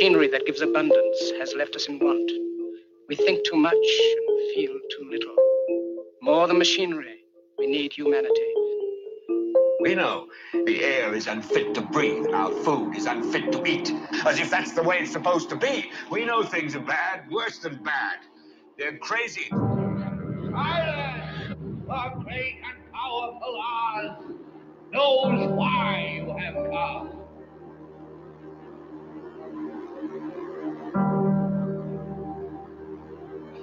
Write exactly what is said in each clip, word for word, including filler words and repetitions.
Machinery that gives abundance has left us in want. We think too much and feel too little. More than machinery, we need humanity. We know the air is unfit to breathe and our food is unfit to eat, as if that's the way it's supposed to be. We know things are bad, worse than bad. They're crazy. Ireland, the great and powerful Oz, knows why you have come.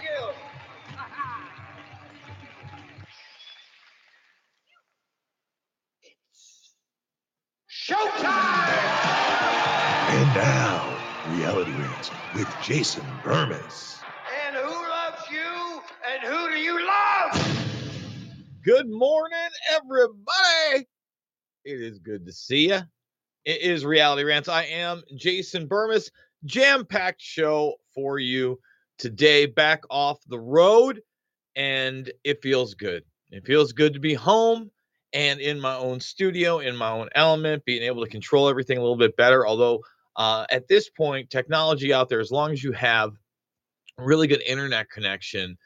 you. It's showtime! And now, Reality Rants with Jason Bermas. And who loves you, and who do you love? Good morning, everybody. It is good to see you. It is Reality Rants. I am Jason Bermas. Jam-packed show for you today, back off the road, and it feels good. It feels good to be home and in my own studio, in my own element, being able to control everything a little bit better. Although uh, at this point, technology out there, as long as you have really good internet connection,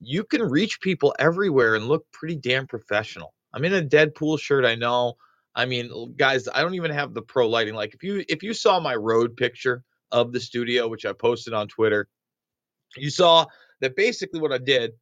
you can reach people everywhere and look pretty damn professional. I'm in a Deadpool shirt, I know. I mean, guys, I don't even have the pro lighting. Like if you if you saw my road picture of the studio, which I posted on Twitter, you saw that basically what I did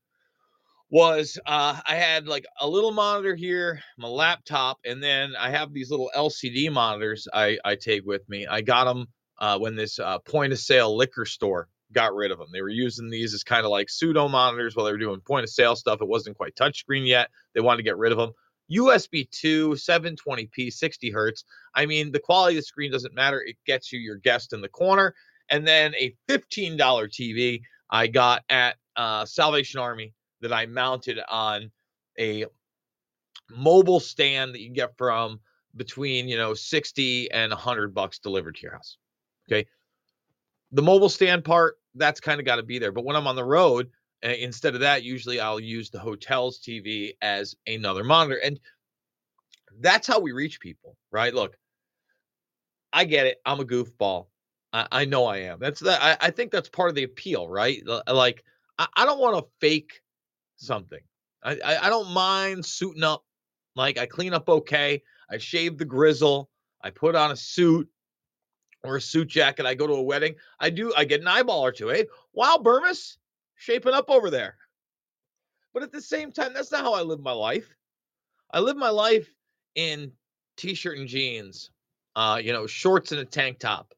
was uh, I had like a little monitor here, my laptop, and then I have these little L C D monitors I, I take with me. I got them uh, when this uh, point of sale liquor store got rid of them. They were using these as kind of like pseudo monitors while they were doing point of sale stuff. It wasn't quite touchscreen yet. They wanted to get rid of them. U S B two, seven twenty p, sixty hertz. I mean, the quality of the screen doesn't matter. It gets you your guest in the corner. And then a fifteen dollars T V I got at uh, Salvation Army that I mounted on a mobile stand that you get from between, you know, sixty and one hundred bucks delivered to your house. Okay. The mobile stand part, that's kind of got to be there. But when I'm on the road, instead of that, usually I'll use the hotel's T V as another monitor. And that's how we reach people, right? Look, I get it. I'm a goofball. I, I know I am. That's the, I, I think that's part of the appeal, right? Like, I, I don't want to fake something. I, I, I don't mind suiting up. Like, I clean up okay. I shave the grizzle. I put on a suit or a suit jacket. I go to a wedding. I do. I get an eyeball or two. Hey, wow, Bermas. Shaping up over there. But at the same time, that's not how I live my life. I live my life in t-shirt and jeans, uh, you know, shorts and a tank top,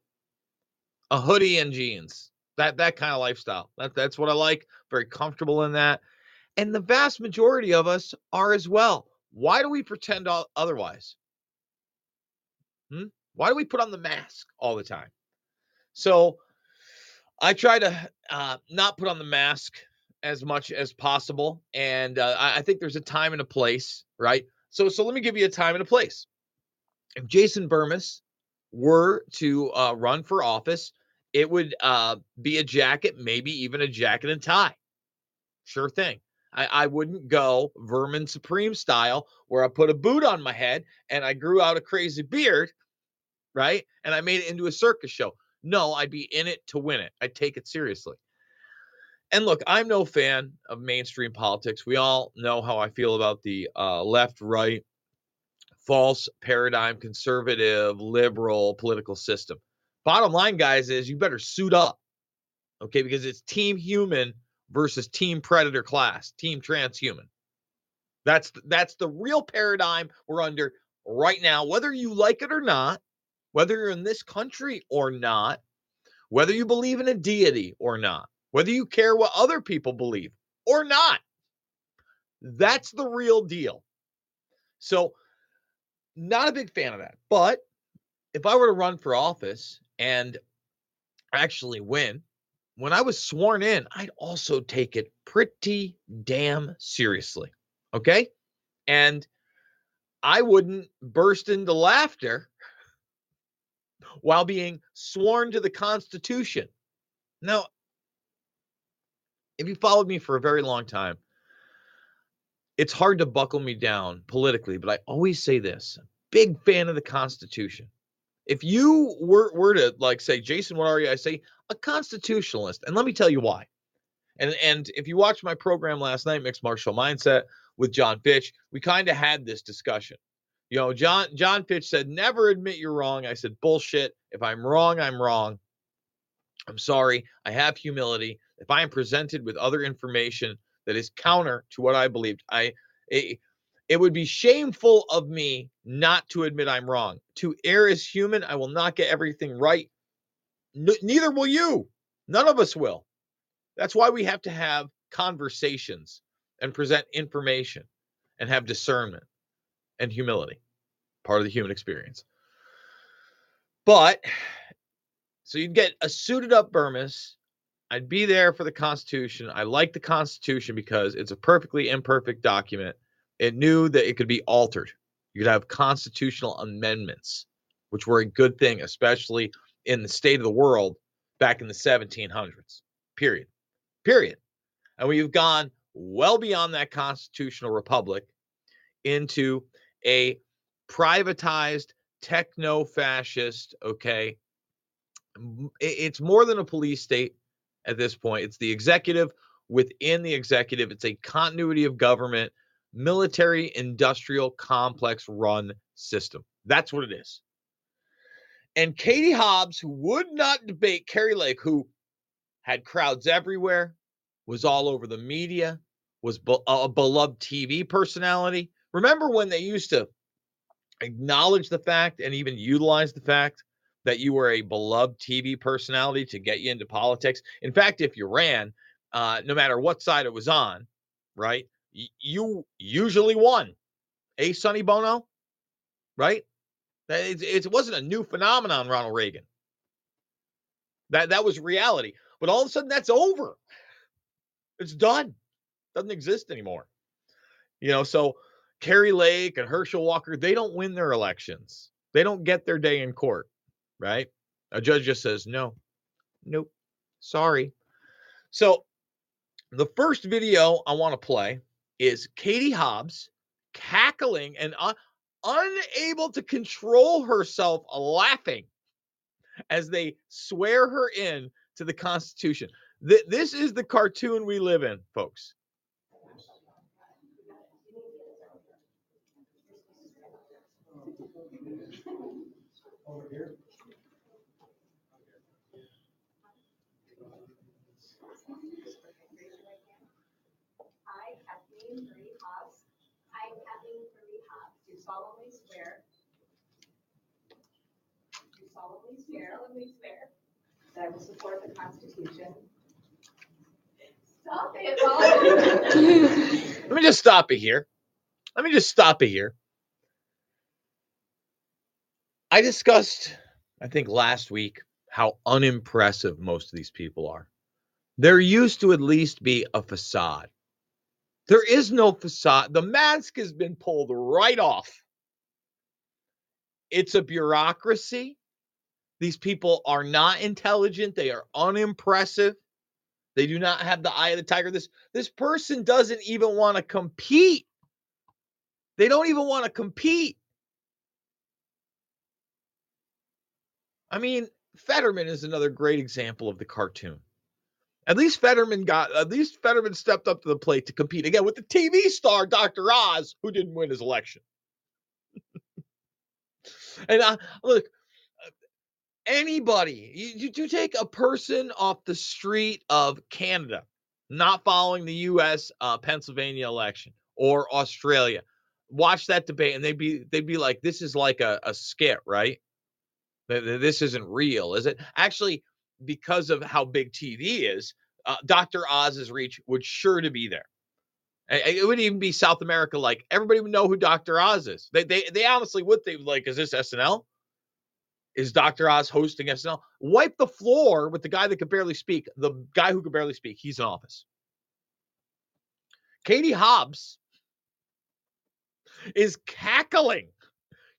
a hoodie and jeans, that that kind of lifestyle. That, that's what I like. Very comfortable in that. And the vast majority of us are as well. Why do we pretend all, otherwise? Hmm? Why do we put on the mask all the time? So I try to uh, not put on the mask as much as possible. And uh, I think there's a time and a place, right? So so let me give you a time and a place. If Jason Bermas were to uh, run for office, it would uh, be a jacket, maybe even a jacket and tie. Sure thing. I, I wouldn't go Vermin Supreme style where I put a boot on my head and I grew out a crazy beard, right? And I made it into a circus show. No, I'd be in it to win it. I'd take it seriously. And look, I'm no fan of mainstream politics. We all know how I feel about the uh, left, right, false paradigm, conservative, liberal political system. Bottom line, guys, is you better suit up. Okay, because it's team human versus team predator class, team transhuman. That's that's the real paradigm we're under right now, whether you like it or not. Whether you're in this country or not, whether you believe in a deity or not, whether you care what other people believe or not. That's the real deal. So not a big fan of that. But if I were to run for office and actually win, when I was sworn in, I'd also take it pretty damn seriously. Okay? And I wouldn't burst into laughter while being sworn to the Constitution. Now, if you followed me for a very long time, it's hard to buckle me down politically, but I always say this, big fan of the Constitution. If you were, were to like say, Jason, what are you? I say a constitutionalist. And let me tell you why. And, and if you watched my program last night, Mixed Martial Mindset with John Fitch, we kind of had this discussion. You know, John, John Fitch said, never admit you're wrong. I said, bullshit. If I'm wrong, I'm wrong. I'm sorry. I have humility. If I am presented with other information that is counter to what I believed, I, it, it would be shameful of me not to admit I'm wrong. To err is human. I will not get everything right. N- neither will you. None of us will. That's why we have to have conversations and present information and have discernment and humility, part of the human experience. But so you'd get a suited up Bermas. I'd be there for the Constitution. I like the Constitution because it's a perfectly imperfect document. It knew that it could be altered. You could have constitutional amendments, which were a good thing, especially in the state of the world back in the seventeen hundreds, period, period. And we've gone well beyond that constitutional republic into a privatized techno-fascist, okay? It's more than a police state at this point. It's the executive within the executive. It's a continuity of government, military, industrial complex run system. That's what it is. And Katie Hobbs, who would not debate Kari Lake, who had crowds everywhere, was all over the media, was be- a beloved T V personality. Remember when they used to acknowledge the fact and even utilize the fact that you were a beloved T V personality to get you into politics? In fact, if you ran, uh, no matter what side it was on, right, y- you usually won. Eh, Sonny Bono, right? It, it wasn't a new phenomenon, Ronald Reagan. That, that was reality. But all of a sudden, that's over. It's done. Doesn't exist anymore. You know, so Kari Lake and Herschel Walker, they don't win their elections. They don't get their day in court, right? A judge just says, no, nope, sorry. So the first video I want to play is Katie Hobbs cackling and un- unable to control herself laughing as they swear her in to the Constitution. Th- this is the cartoon we live in, folks. Over here. I, Kathleen Marie Hobbs, I, Kathleen Marie Hobbs, do solemnly swear, do solemnly swear, solemnly swear, that I will support the Constitution. Stop it, Bob. Let me just stop it here. Let me just stop it here. I discussed, I think last week, how unimpressive most of these people are. There used to at least be a facade. There is no facade. The mask has been pulled right off. It's a bureaucracy. These people are not intelligent. They are unimpressive. They do not have the eye of the tiger. This, this person doesn't even want to compete. They don't even want to compete. I mean, Fetterman is another great example of the cartoon. At least Fetterman got, at least Fetterman stepped up to the plate to compete again with the T V star, Doctor Oz, who didn't win his election. And uh, look, anybody, you, you take a person off the street of Canada, not following the U S uh, Pennsylvania election or Australia, watch that debate and they'd be, they'd be like, this is like a, a skit, right? This isn't real, is it? Actually, because of how big T V is, uh, Doctor Oz's reach would sure to be there. It wouldn't even be South America. Like, everybody would know who Doctor Oz is. They they they honestly would. They would like, is this S N L? Is Doctor Oz hosting S N L? Wipe the floor with the guy that could barely speak. The guy who could barely speak. He's in office. Katie Hobbs is cackling.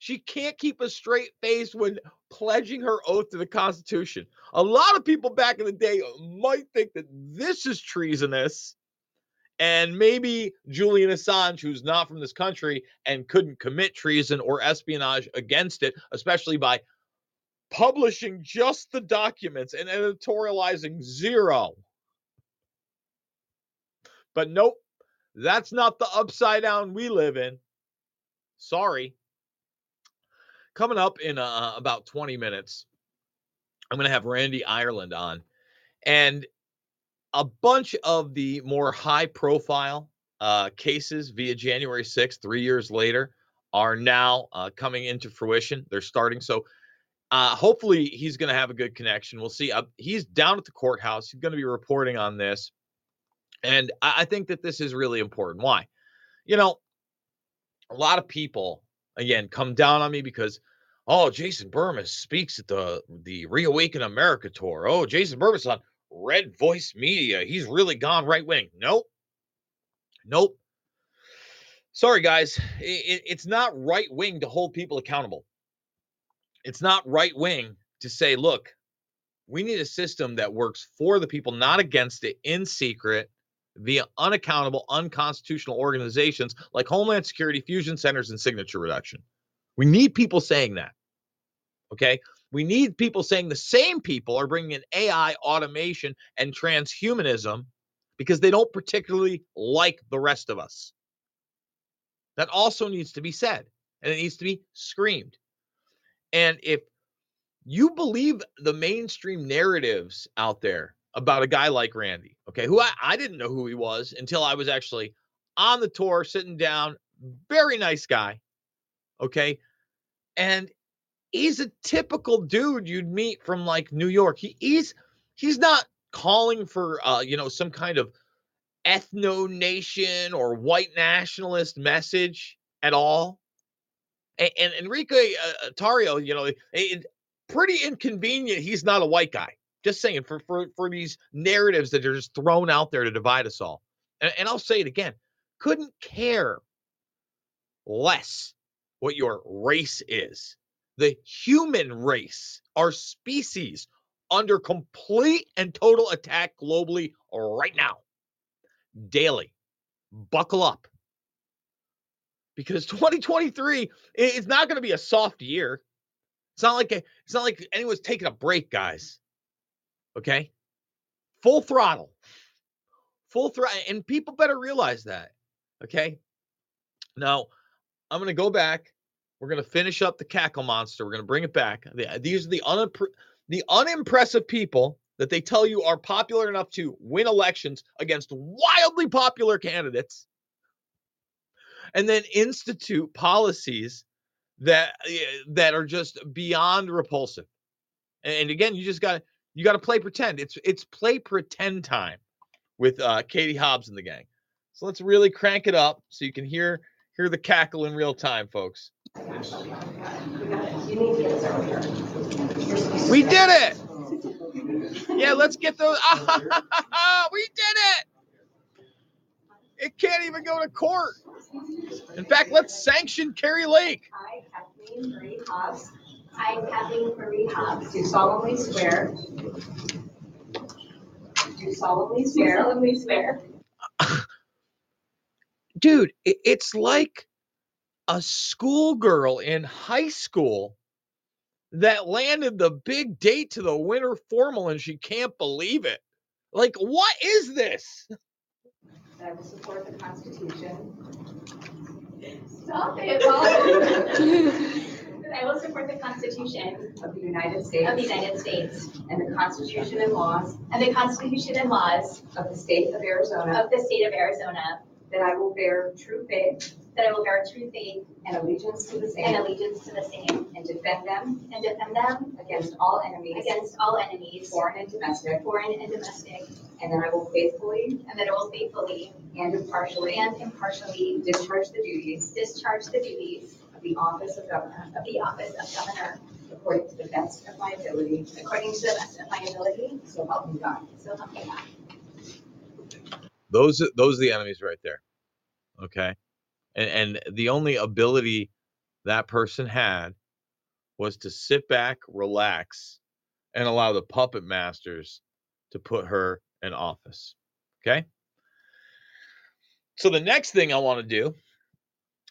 She can't keep a straight face when pledging her oath to the Constitution. A lot of people back in the day might think that this is treasonous. And maybe Julian Assange, who's not from this country and couldn't commit treason or espionage against it, especially by publishing just the documents and editorializing zero. But nope, that's not the upside down we live in. Sorry. Coming up in uh, about twenty minutes, I'm going to have Randy Ireland on. And a bunch of the more high-profile uh, cases via January sixth, three years later, are now uh, coming into fruition. They're starting. So uh, hopefully he's going to have a good connection. We'll see. Uh, he's down at the courthouse. He's going to be reporting on this. And I-, I think that this is really important. Why? You know, a lot of people, again, come down on me because, oh, Jason Bermas speaks at the, the Reawaken America tour. Oh, Jason Bermas on Red Voice Media. He's really gone right wing. Nope. Nope. Sorry, guys. It, it, it's not right wing to hold people accountable. It's not right wing to say, look, we need a system that works for the people, not against it, in secret, via unaccountable, unconstitutional organizations like Homeland Security, fusion centers, and signature reduction. We need people saying that. Okay? We need people saying the same people are bringing in A I, automation, and transhumanism because they don't particularly like the rest of us. That also needs to be said, and it needs to be screamed. And if you believe the mainstream narratives out there about a guy like Randy, okay, who I, I didn't know who he was until I was actually on the tour, sitting down, very nice guy, okay? And he's a typical dude you'd meet from like New York. He, he's he's not calling for, uh, you know, some kind of ethno-nation or white nationalist message at all. And, and Enrique uh, Tarrio, you know, it, it, pretty inconvenient. He's not a white guy. Just saying, for, for, for these narratives that are just thrown out there to divide us all. And, and I'll say it again. Couldn't care less what your race is. The human race, our species, under complete and total attack globally right now, daily. Buckle up. Because twenty twenty-three is not going to be a soft year. It's not like a, it's not like anyone's taking a break, guys. Okay? Full throttle. Full throttle. And people better realize that. Okay? Now, I'm going to go back. We're going to finish up the cackle monster. We're going to bring it back. These are the, unimpre- the unimpressive people that they tell you are popular enough to win elections against wildly popular candidates, and then institute policies that that are just beyond repulsive. And again, you just got to you got to play pretend. It's it's play pretend time with uh, Katie Hobbs and the gang. So let's really crank it up so you can hear hear the cackle in real time, folks. We did it! Yeah, let's get those. Ah, we did it! It can't even go to court. In fact, let's sanction Kari Lake. I, Kathleen Marie Hobbs, I, Kathleen Marie Hobbs, do solemnly swear. Do solemnly swear. Do solemnly swear. Dude, it, it's like a schoolgirl in high school that landed the big date to the winter formal and she can't believe it. Like, what is this? I will support the Constitution. Stop it, Mom. I will support the Constitution of the United States. Of the United States. And the Constitution and laws. And the Constitution and laws. Of the state of Arizona. Of the state of Arizona. That I will bear true faith. that I will bear true faith and allegiance to the same and allegiance to the same and defend them and defend them against all enemies against all enemies foreign and domestic foreign and domestic and that I will faithfully and that I will faithfully and impartially and impartially discharge the duties discharge the duties of the office of governor of the office of governor according to the best of my ability according to the best of my ability so help me God so help me God. Those those are the enemies right there. Okay. And, and the only ability that person had was to sit back, relax, and allow the puppet masters to put her in office. Okay. So the next thing I want to do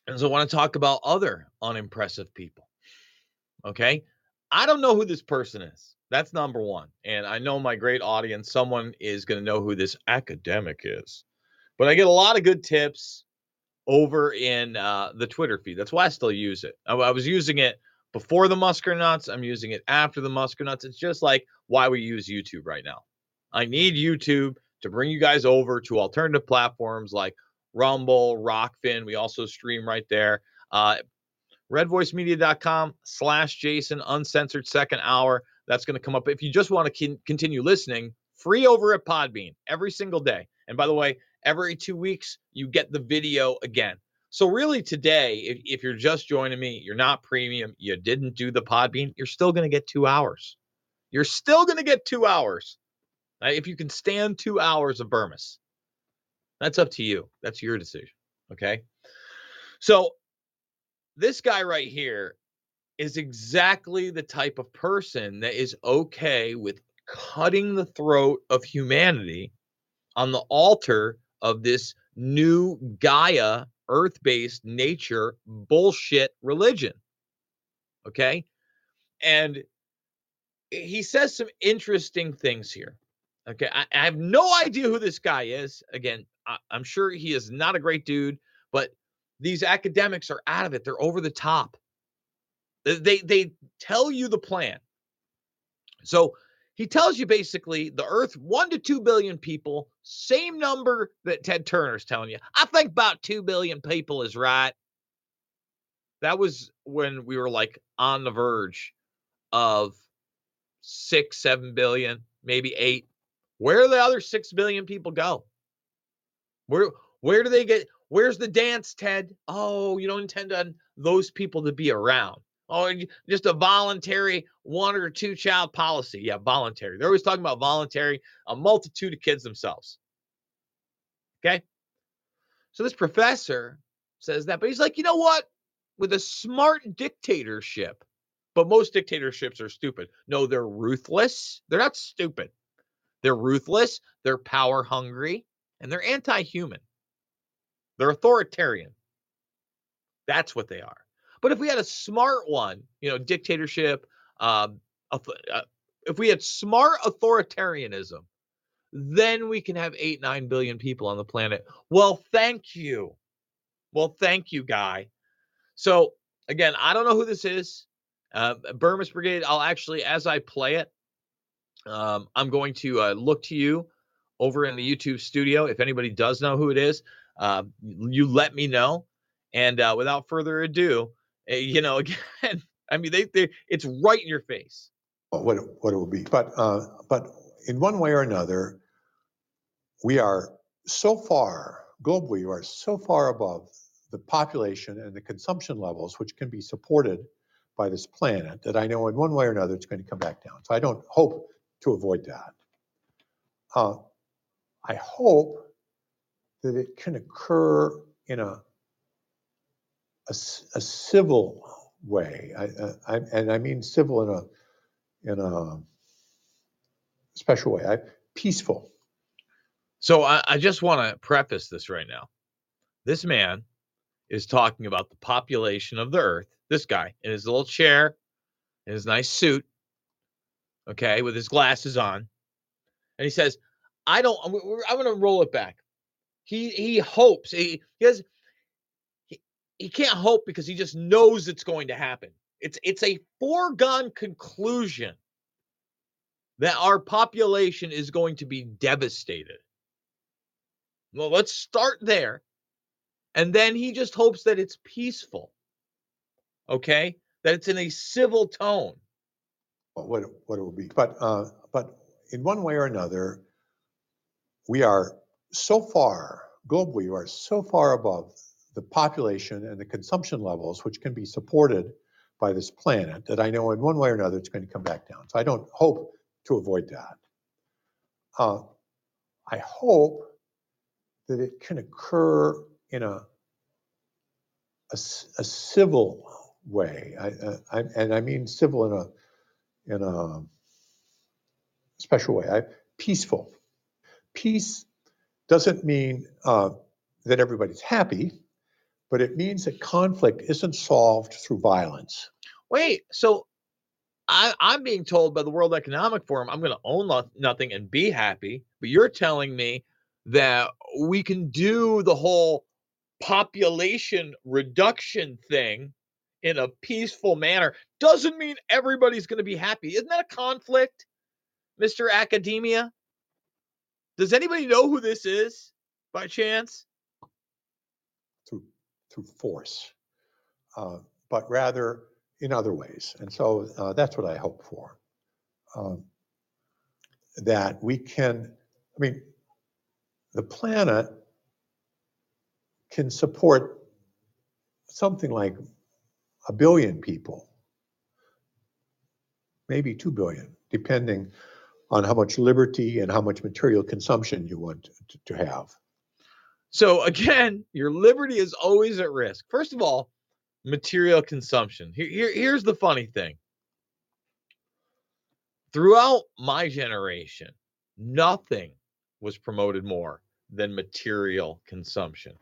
is I want to talk about other unimpressive people. Okay. I don't know who this person is. That's number one. And I know my great audience, someone is going to know who this academic is. But I get a lot of good tips over in uh, the Twitter feed. That's why I still use it. I, I was using it before the Muskernuts. I'm using it after the Muskernuts. It's just like why we use YouTube right now. I need YouTube to bring you guys over to alternative platforms like Rumble, Rokfin. We also stream right there. Uh, redvoicemedia.com slash Jason, uncensored second hour. That's going to come up. If you just want to con- continue listening, free over at Podbean every single day. And by the way, every two weeks, you get the video again. So really today, if, if you're just joining me, you're not premium, you didn't do the Podbean, you're still going to get two hours. You're still going to get two hours. Right? If you can stand two hours of Bermas, that's up to you. That's your decision, okay? So this guy right here is exactly the type of person that is okay with cutting the throat of humanity on the altar of this new Gaia, earth-based nature bullshit religion, okay? And he says some interesting things here, okay? I, I have no idea who this guy is. Again, I, I'm sure he is not a great dude, but these academics are out of it. They're over the top. They, they tell you the plan. So he tells you basically the Earth, one to two billion people, same number that Ted Turner's telling you. I think about two billion people is right. That was when we were like on the verge of six, seven billion, maybe eight. Where do the other six billion people go? Where where do they get? Where's the dance, Ted? Oh, you don't intend on those people to be around. Oh, just a voluntary one or two child policy. Yeah, voluntary. They're always talking about voluntary, a multitude of kids themselves. Okay. So this professor says that, but he's like, you know what? With a smart dictatorship, but most dictatorships are stupid. No, they're ruthless. They're not stupid. They're ruthless. They're power hungry and they're anti-human. They're authoritarian. That's what they are. But if we had a smart one, you know, dictatorship, uh, if we had smart authoritarianism, then we can have eight, nine billion people on the planet. Well, thank you. Well, thank you, guy. So again, I don't know who this is. Uh, Bermas Brigade, I'll actually, as I play it, um, I'm going to uh, look to you over in the YouTube studio. If anybody does know who it is, uh, you let me know. And uh, without further ado, you know, again, I mean, they, they, it's right in your face. What it, what it will be. But, uh, but in one way or another, we are so far, globally, we are so far above the population and the consumption levels, which can be supported by this planet, that I know in one way or another, it's going to come back down. So I don't hope to avoid that. Uh, I hope that it can occur in a A, a civil way, I, I, and I mean civil in a in a special way, I, peaceful. So I, I just want to preface this right now. This man is talking about the population of the Earth. This guy in his little chair, in his nice suit, okay, with his glasses on, and he says, "I don't." I'm, I'm going to roll it back. He he hopes he, he has. He can't hope because he just knows it's going to happen. It's it's a foregone conclusion that our population is going to be devastated. Well, let's start there. And then he just hopes that it's peaceful. Okay? That it's in a civil tone. What, what it will be. But, uh, but in one way or another, we are so far, globally, we are so far above the population and the consumption levels, which can be supported by this planet, that I know in one way or another, it's going to come back down. So I don't hope to avoid that. Uh, I hope that it can occur in a a, a civil way, I, I, and I mean civil in a in a special way. I, peaceful. Peace doesn't mean uh, that everybody's happy, but it means that conflict isn't solved through violence. Wait, so I, I'm being told by the World Economic Forum, I'm going to own lo- nothing and be happy, but you're telling me that we can do the whole population reduction thing in a peaceful manner. Doesn't mean everybody's going to be happy. Isn't that a conflict, Mister Academia? Does anybody know who this is by chance? Through through force, uh, but rather in other ways. And so uh, that's what I hope for. Um, that we can, I mean, the planet can support something like a billion people, maybe two billion, depending on how much liberty and how much material consumption you want to have. So again, your liberty is always at risk. First of all, material consumption. Here, here, here's the funny thing. Throughout my generation, nothing was promoted more than material consumption.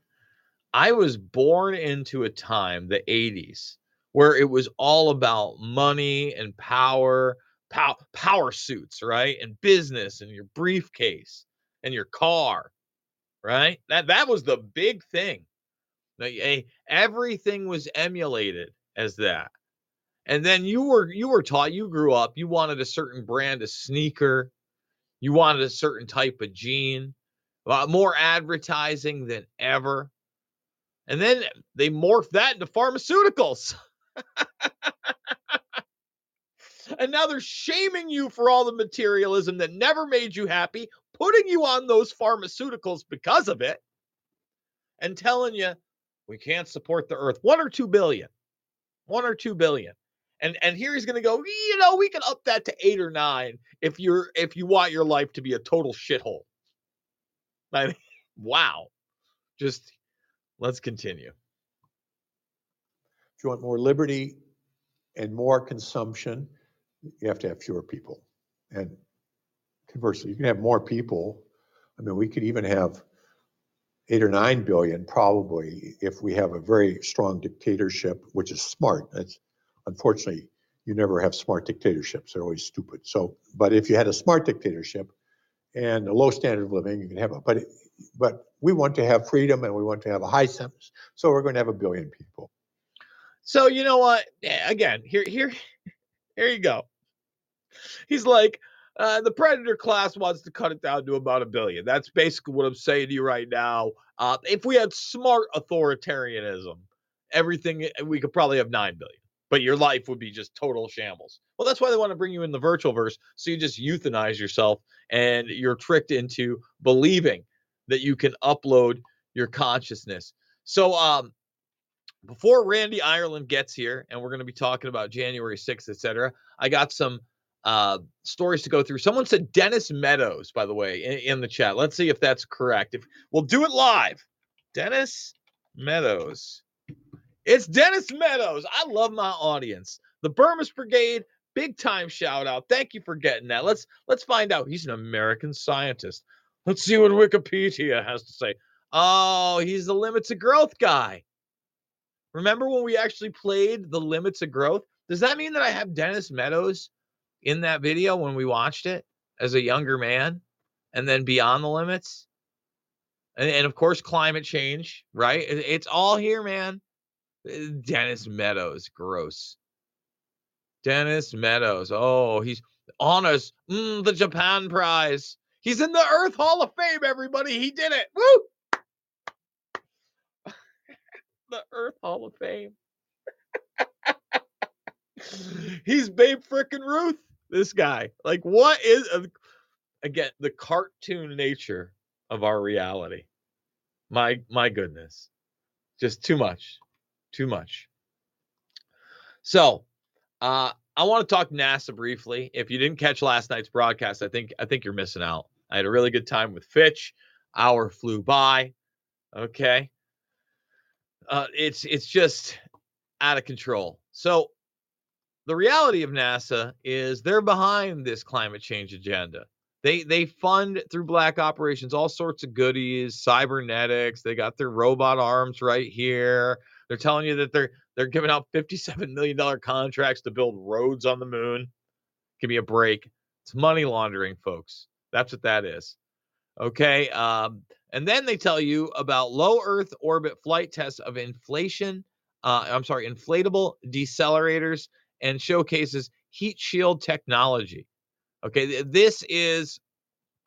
I was born into a time, the eighties, where it was all about money and power, pow- power suits, right? And business and your briefcase and your car, right? That that was the big thing. Everything was emulated as that. And then you were you were taught, you grew up, you wanted a certain brand of sneaker. You wanted a certain type of gene, a lot more advertising than ever. And then they morphed that into pharmaceuticals. And now they're shaming you for all the materialism that never made you happy, putting you on those pharmaceuticals because of it, and telling you, we can't support the earth. One or two billion. One or two billion. And and here he's going to go, you know, we can up that to eight or nine if you're if you want your life to be a total shithole. I mean, wow. Just let's continue. If you want more liberty and more consumption, you have to have fewer people. And conversely, you can have more people. I mean, we could even have eight or nine billion probably if we have a very strong dictatorship, which is smart. That's Unfortunately, you never have smart dictatorships. They're always stupid. So, but if you had a smart dictatorship and a low standard of living, you can have it. But, but we want to have freedom and we want to have a high sentence. So we're going to have a billion people. So, you know what? Again, here, here, here you go. He's like, uh, the predator class wants to cut it down to about a billion. That's basically what I'm saying to you right now. Uh, if we had smart authoritarianism, everything, we could probably have nine billion. But your life would be just total shambles. Well, that's why they want to bring you in the virtual verse. So you just euthanize yourself and you're tricked into believing that you can upload your consciousness. So um, before Randy Ireland gets here, and we're going to be talking about January sixth, et cetera, I got some uh, stories to go through. Someone said Dennis Meadows, by the way, in, in the chat. Let's see if that's correct. If we'll do it live. Dennis Meadows. It's Dennis Meadows. I love my audience. The Bermas Brigade, big time shout out. Thank you for getting that. Let's let's find out. He's an American scientist. Let's see what Wikipedia has to say. Oh, he's the Limits of Growth guy. Remember when we actually played the Limits of Growth? Does that mean that I have Dennis Meadows in that video when we watched it as a younger man and then Beyond the Limits? And, and of course, climate change, right? It, it's all here, man. Dennis Meadows, gross. Dennis Meadows. Oh, he's honors mm, the Japan Prize. He's in the Earth Hall of Fame, everybody. He did it. Woo! Earth Hall of Fame. He's Babe frickin' Ruth, this guy. Like, what is, again, the cartoon nature of our reality. My, my goodness. Just too much, too much. So, uh, I want to talk NASA briefly. If you didn't catch last night's broadcast, I think I think you're missing out. I had a really good time with Fitch. Hour flew by. Okay, uh, it's it's just out of control. So the reality of NASA is they're behind this climate change agenda. They they fund through black operations all sorts of goodies, cybernetics. They got their robot arms right here. They're telling you that they're they're giving out fifty-seven million dollars contracts to build roads on the moon. Give me a break. It's money laundering, folks. That's what that is. Okay. Um, and then they tell you about low Earth orbit flight tests of inflation. Uh, I'm sorry, inflatable decelerators, and showcases heat shield technology. Okay. This is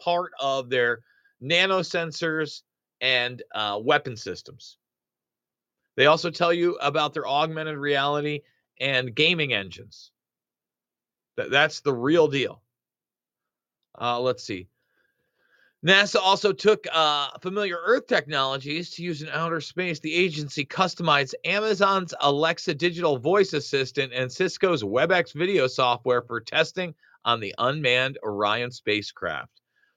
part of their nanosensors and uh, weapon systems. They also tell you about their augmented reality and gaming engines. Th- that's the real deal. Uh, let's see. NASA also took uh, familiar Earth technologies to use in outer space. The agency customized Amazon's Alexa digital voice assistant and Cisco's WebEx video software for testing on the unmanned Orion spacecraft.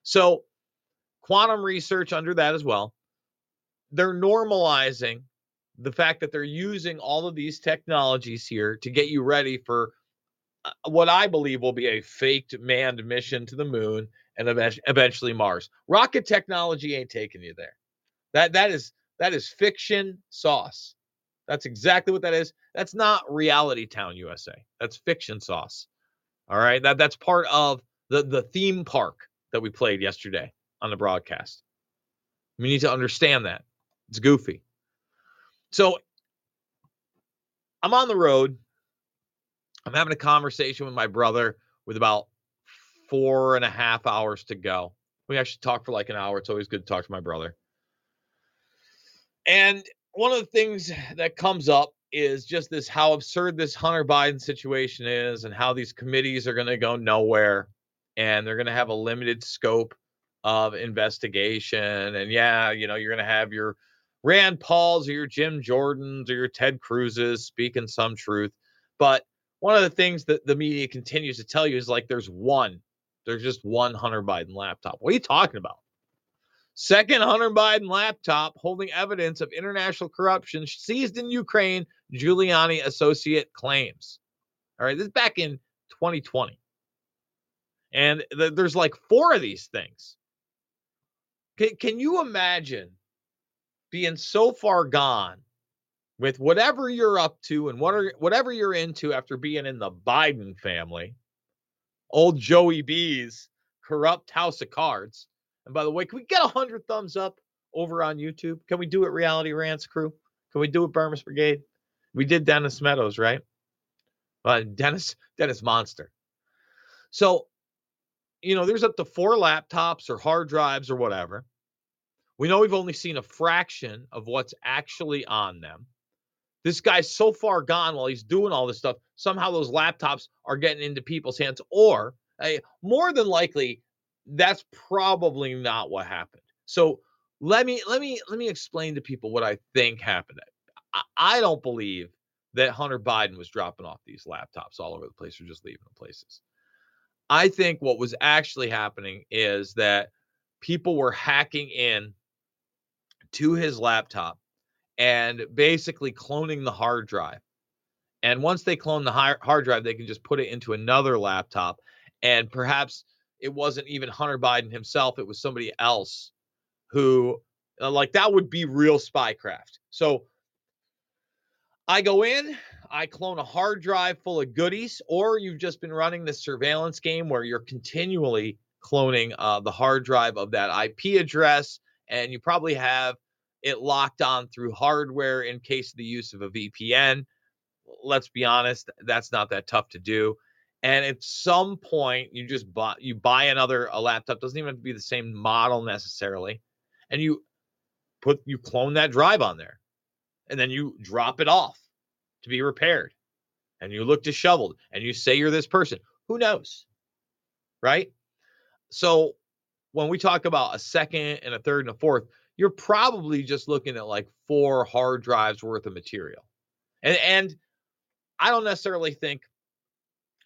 So quantum research under that as well. They're normalizing the fact that they're using all of these technologies here to get you ready for what I believe will be a faked manned mission to the moon and eventually Mars. Rocket technology ain't taking you there. That that is that is fiction sauce. That's exactly what that is. That's not Reality Town U S A. That's fiction sauce. All right. That that's part of the, the theme park that we played yesterday on the broadcast. We need to understand that. It's goofy. So I'm on the road. I'm having a conversation with my brother with about four and a half hours to go. We actually talk for like an hour. It's always good to talk to my brother. And one of the things that comes up is just this, how absurd this Hunter Biden situation is and how these committees are going to go nowhere and they're going to have a limited scope of investigation. And yeah, you know, you're going to have your Rand Paul's or your Jim Jordan's or your Ted Cruz's speaking some truth. But one of the things that the media continues to tell you is like, there's one, there's just one Hunter Biden laptop. What are you talking about? Second Hunter Biden laptop holding evidence of international corruption seized in Ukraine, Giuliani associate claims. All right. This is back in twenty twenty. And th- there's like four of these things. Can, can you imagine being so far gone with whatever you're up to and what are, whatever you're into after being in the Biden family, old Joey B's corrupt house of cards? And by the way, can we get one hundred thumbs up over on YouTube? Can we do it, Reality Rants crew? Can we do it, Bermas Brigade? We did Dennis Meadows, right? Uh, Dennis, Dennis Monster. So, you know, there's up to four laptops or hard drives or whatever. We know we've only seen a fraction of what's actually on them. This guy's so far gone while he's doing all this stuff, somehow those laptops are getting into people's hands, or uh, more than likely, that's probably not what happened. So let me let me let me explain to people what I think happened. I, I don't believe that Hunter Biden was dropping off these laptops all over the place or just leaving them places. I think what was actually happening is that people were hacking in to his laptop and basically cloning the hard drive. And once they clone the hard drive, they can just put it into another laptop. And perhaps it wasn't even Hunter Biden himself. It was somebody else who, like, that would be real spycraft. So I go in, I clone a hard drive full of goodies, or you've just been running this surveillance game where you're continually cloning uh, the hard drive of that I P address, and you probably have it locked on through hardware in case of the use of a V P N. Let's be honest, that's not that tough to do. And at some point, you just buy you buy another a laptop. Doesn't even have to be the same model necessarily, and you put you clone that drive on there. and then you drop it off to be repaired, and you look disheveled, and you say you're this person. Who knows, right? So when we talk about a second and a third and a fourth, you're probably just looking at like four hard drives worth of material. And and I don't necessarily think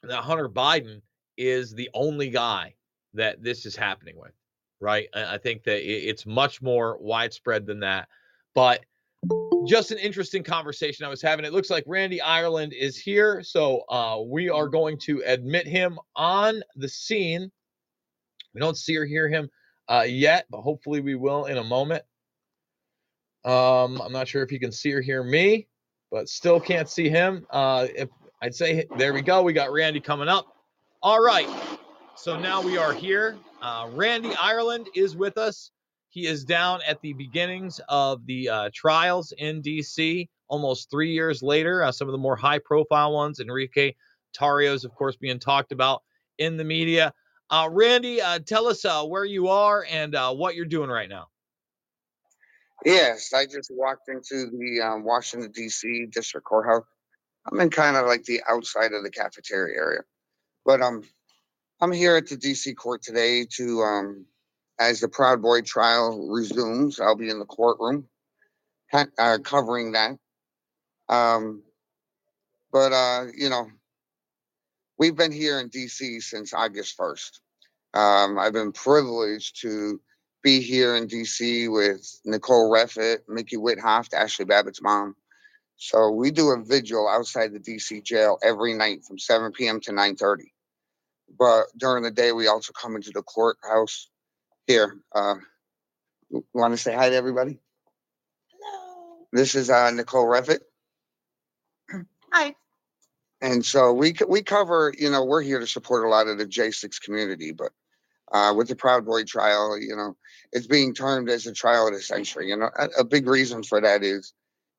that Hunter Biden is the only guy that this is happening with, right? I think that it's much more widespread than that. But just an interesting conversation I was having. It looks like Randy Ireland is here. So uh, we are going to admit him on the scene. We don't see or hear him uh, yet, but hopefully we will in a moment. Um, I'm not sure if you can see or hear me, but still can't see him. Uh, if I'd say, there we go. We got Randy coming up. All right. So now we are here. Uh, Randy Ireland is with us. He is down at the beginnings of the uh, trials in D C almost three years later. Uh, some of the more high-profile ones, Enrique Tarrio is, of course, being talked about in the media. Uh, Randy, uh, tell us uh, where you are and uh, what you're doing right now. Yes, I just walked into the um, Washington, D C District Courthouse. I'm in kind of like the outside of the cafeteria area. But um, I'm here at the D C court today to... Um, As the Proud Boy trial resumes, I'll be in the courtroom uh, covering that. Um, but, uh, you know, we've been here in D C since August first. Um, I've been privileged to be here in D C with Nicole Reffitt, Mickey Witthoff, Ashley Babbitt's mom. So we do a vigil outside the D C jail every night from seven p.m. to nine thirty. But during the day, we also come into the courthouse. Here, uh, want to say hi to everybody? Hello. This is uh, Nicole Reffitt. Hi. And so we we cover, you know, we're here to support a lot of the J six community, but uh, with the Proud Boy trial, you know, it's being termed as a trial of the century. You know, a, a big reason for that is,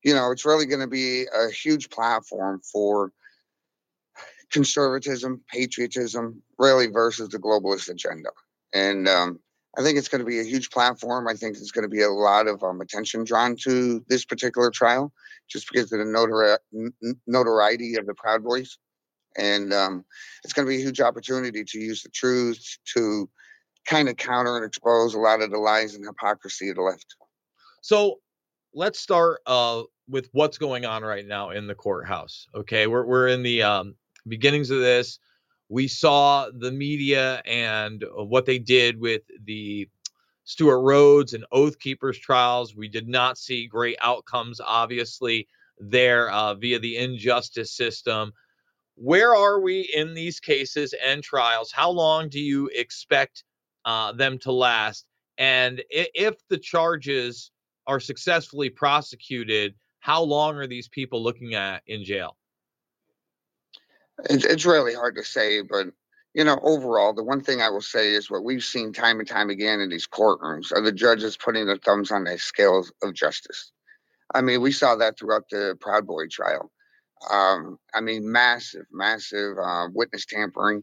you know, it's really going to be a huge platform for conservatism, patriotism, really versus the globalist agenda. And, um, I think it's going to be a huge platform. I think there's going to be a lot of um, attention drawn to this particular trial just because of the notori- notoriety of the Proud Boys. And um, it's going to be a huge opportunity to use the truth to kind of counter and expose a lot of the lies and hypocrisy of the left. So let's start uh, with what's going on right now in the courthouse. Okay, we're we're in the um, beginnings of this. We saw the media and what they did with the Stuart Rhodes and Oath Keepers trials. We did not see great outcomes, obviously, there uh, via the injustice system. Where are we in these cases and trials? How long do you expect uh, them to last? And if the charges are successfully prosecuted, how long are these people looking at in jail? It's really hard to say, but, you know, overall, the one thing I will say is what we've seen time and time again in these courtrooms are the judges putting their thumbs on the scales of justice. I mean, we saw that throughout the Proud Boy trial. Um, I mean, massive, massive uh, witness tampering.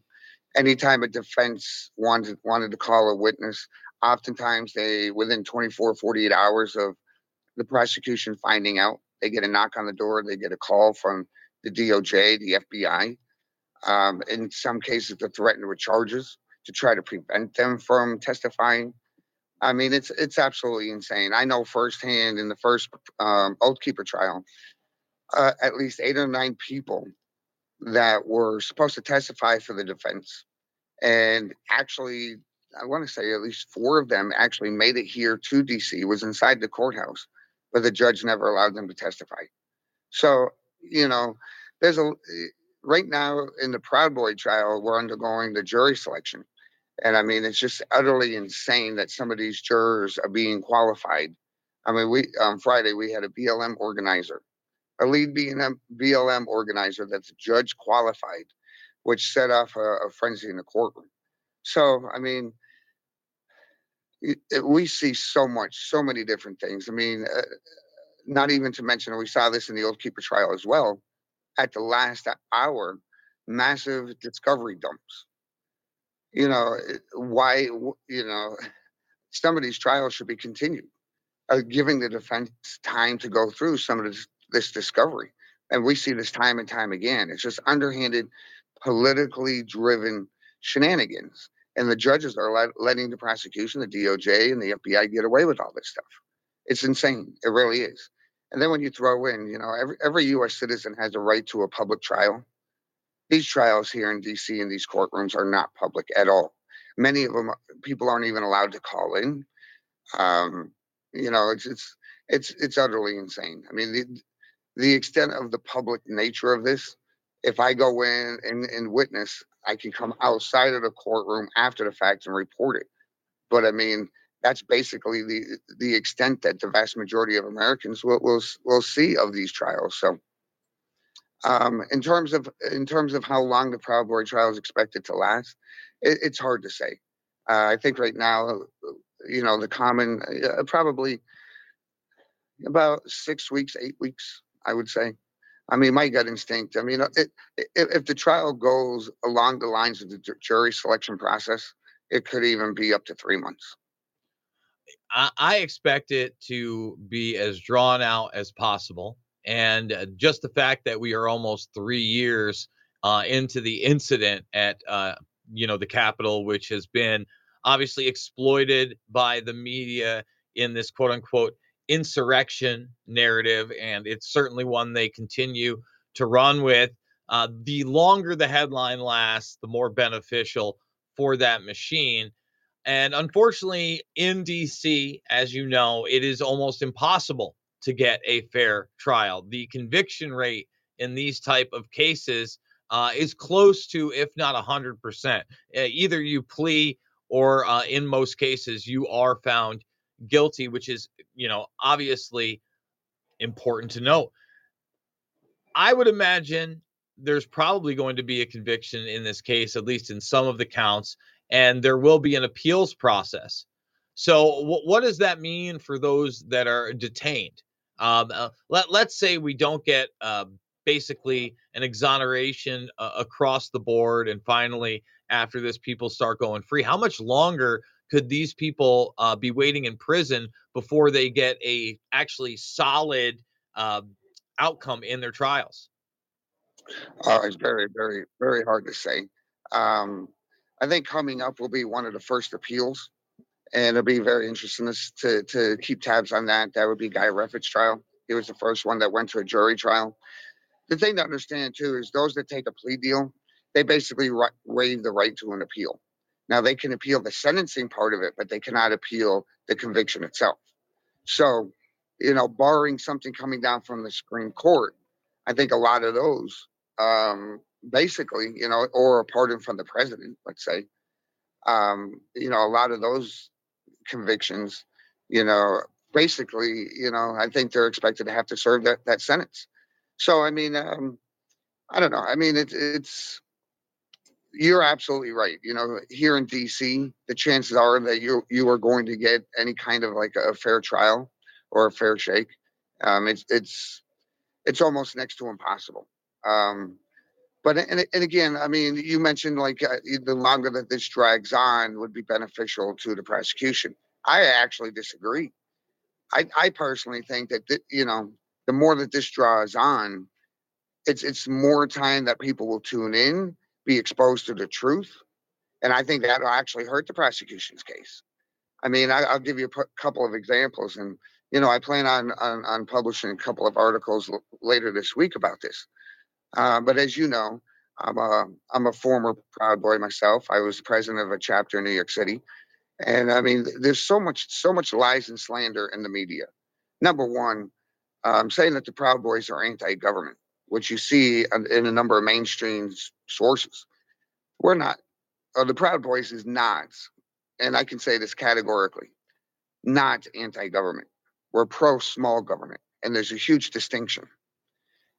Anytime a defense wanted wanted to call a witness, oftentimes they, within twenty-four, forty-eight hours of the prosecution finding out, they get a knock on the door, they get a call from the D O J, the F B I. Um, in some cases, they're threatened with charges to try to prevent them from testifying. I mean, it's it's absolutely insane. I know firsthand in the first um, Oath Keeper trial, uh, at least eight or nine people that were supposed to testify for the defense. And actually, I want to say at least four of them actually made it here to D C, was inside the courthouse, but the judge never allowed them to testify. So, you know, there's a... Right now in the Proud Boy trial, we're undergoing the jury selection. And I mean, it's just utterly insane that some of these jurors are being qualified. I mean, we on Friday, we had a B L M organizer, a lead B L M organizer that's judge qualified, which set off a, a frenzy in the courtroom. So, I mean, it, it, we see so much, so many different things. I mean, uh, not even to mention, we saw this in the Oath Keeper trial as well. At the last hour, massive discovery dumps. You know, why, you know, some of these trials should be continued, uh, giving the defense time to go through some of the this discovery. And we see this time and time again. It's just underhanded, politically driven shenanigans. And the judges are let, letting the prosecution, the D O J, and the F B I get away with all this stuff. It's insane. It really is. And then when you throw in, you know, every, every U S citizen has a right to a public trial. These trials here in D C in these courtrooms are not public at all. Many of them, people aren't even allowed to call in. Um, you know, it's it's it's it's utterly insane. I mean, the the extent of the public nature of this. If I go in and, and witness, I can come outside of the courtroom after the fact and report it. But I mean, that's basically the the extent that the vast majority of Americans will will will see of these trials. So, um, in terms of in terms of how long the Proud Boy trial is expected to last, it, it's hard to say. Uh, I think right now, you know, the common uh, probably about six weeks, eight weeks, I would say. I mean, my gut instinct, I mean, it, it, if the trial goes along the lines of the jury selection process, it could even be up to three months. I, I expect it to be as drawn out as possible. And just the fact that we are almost three years uh, into the incident at, uh, you know, the Capitol, which has been obviously exploited by the media in this quote unquote insurrection narrative, and it's certainly one they continue to run with. Uh, the longer the headline lasts, the more beneficial for that machine. And unfortunately, in D C, as you know, it is almost impossible to get a fair trial. The conviction rate in these type of cases uh, is close to, if not one hundred percent. Either you plea or uh, in most cases, you are found guilty, which is, you know, obviously important to note. I would imagine there's probably going to be a conviction in this case, at least in some of the counts, and there will be an appeals process. So w- what does that mean for those that are detained? Um, uh, let, let's say we don't get uh, basically an exoneration uh, across the board, and finally, after this, people start going free. How much longer could these people uh, be waiting in prison before they get a actually solid uh, outcome in their trials? Uh, it's very, very, very hard to say. Um, I think coming up will be one of the first appeals, and it'll be very interesting to to keep tabs on that. That would be Guy Reffitt's trial. He was the first one that went to a jury trial. The thing to understand, too, is those that take a plea deal, they basically ra- waive the right to an appeal. Now, they can appeal the sentencing part of it, but they cannot appeal the conviction itself. So, you know, barring something coming down from the Supreme Court, I think a lot of those um, basically, you know, or a pardon from the president, let's say, um, you know, a lot of those convictions, you know, basically, you know, I think they're expected to have to serve that, that sentence. So, I mean, um, I don't know. I mean, it, it's... You're absolutely right. You know, here in D C, the chances are that you you are going to get any kind of like a fair trial or a fair shake. Um, it's it's it's almost next to impossible. Um, but and and again, I mean, you mentioned like uh, the longer that this drags on would be beneficial to the prosecution. I actually disagree. I I personally think that th- you know the more that this draws on, it's it's more time that people will tune in, be exposed to the truth. And I think that'll actually hurt the prosecution's case. I mean, I, I'll give you a p- couple of examples. And, you know, I plan on, on, on publishing a couple of articles l- later this week about this. Uh, but as you know, I'm a, I'm a former Proud Boy myself. I was president of a chapter in New York City. And I mean, there's so much, so much lies and slander in the media. Number one, um, saying that the Proud Boys are anti-government, which you see in a number of mainstream sources. We're not. Uh, the Proud Boys is not, and I can say this categorically, not anti-government. We're pro-small government, and there's a huge distinction.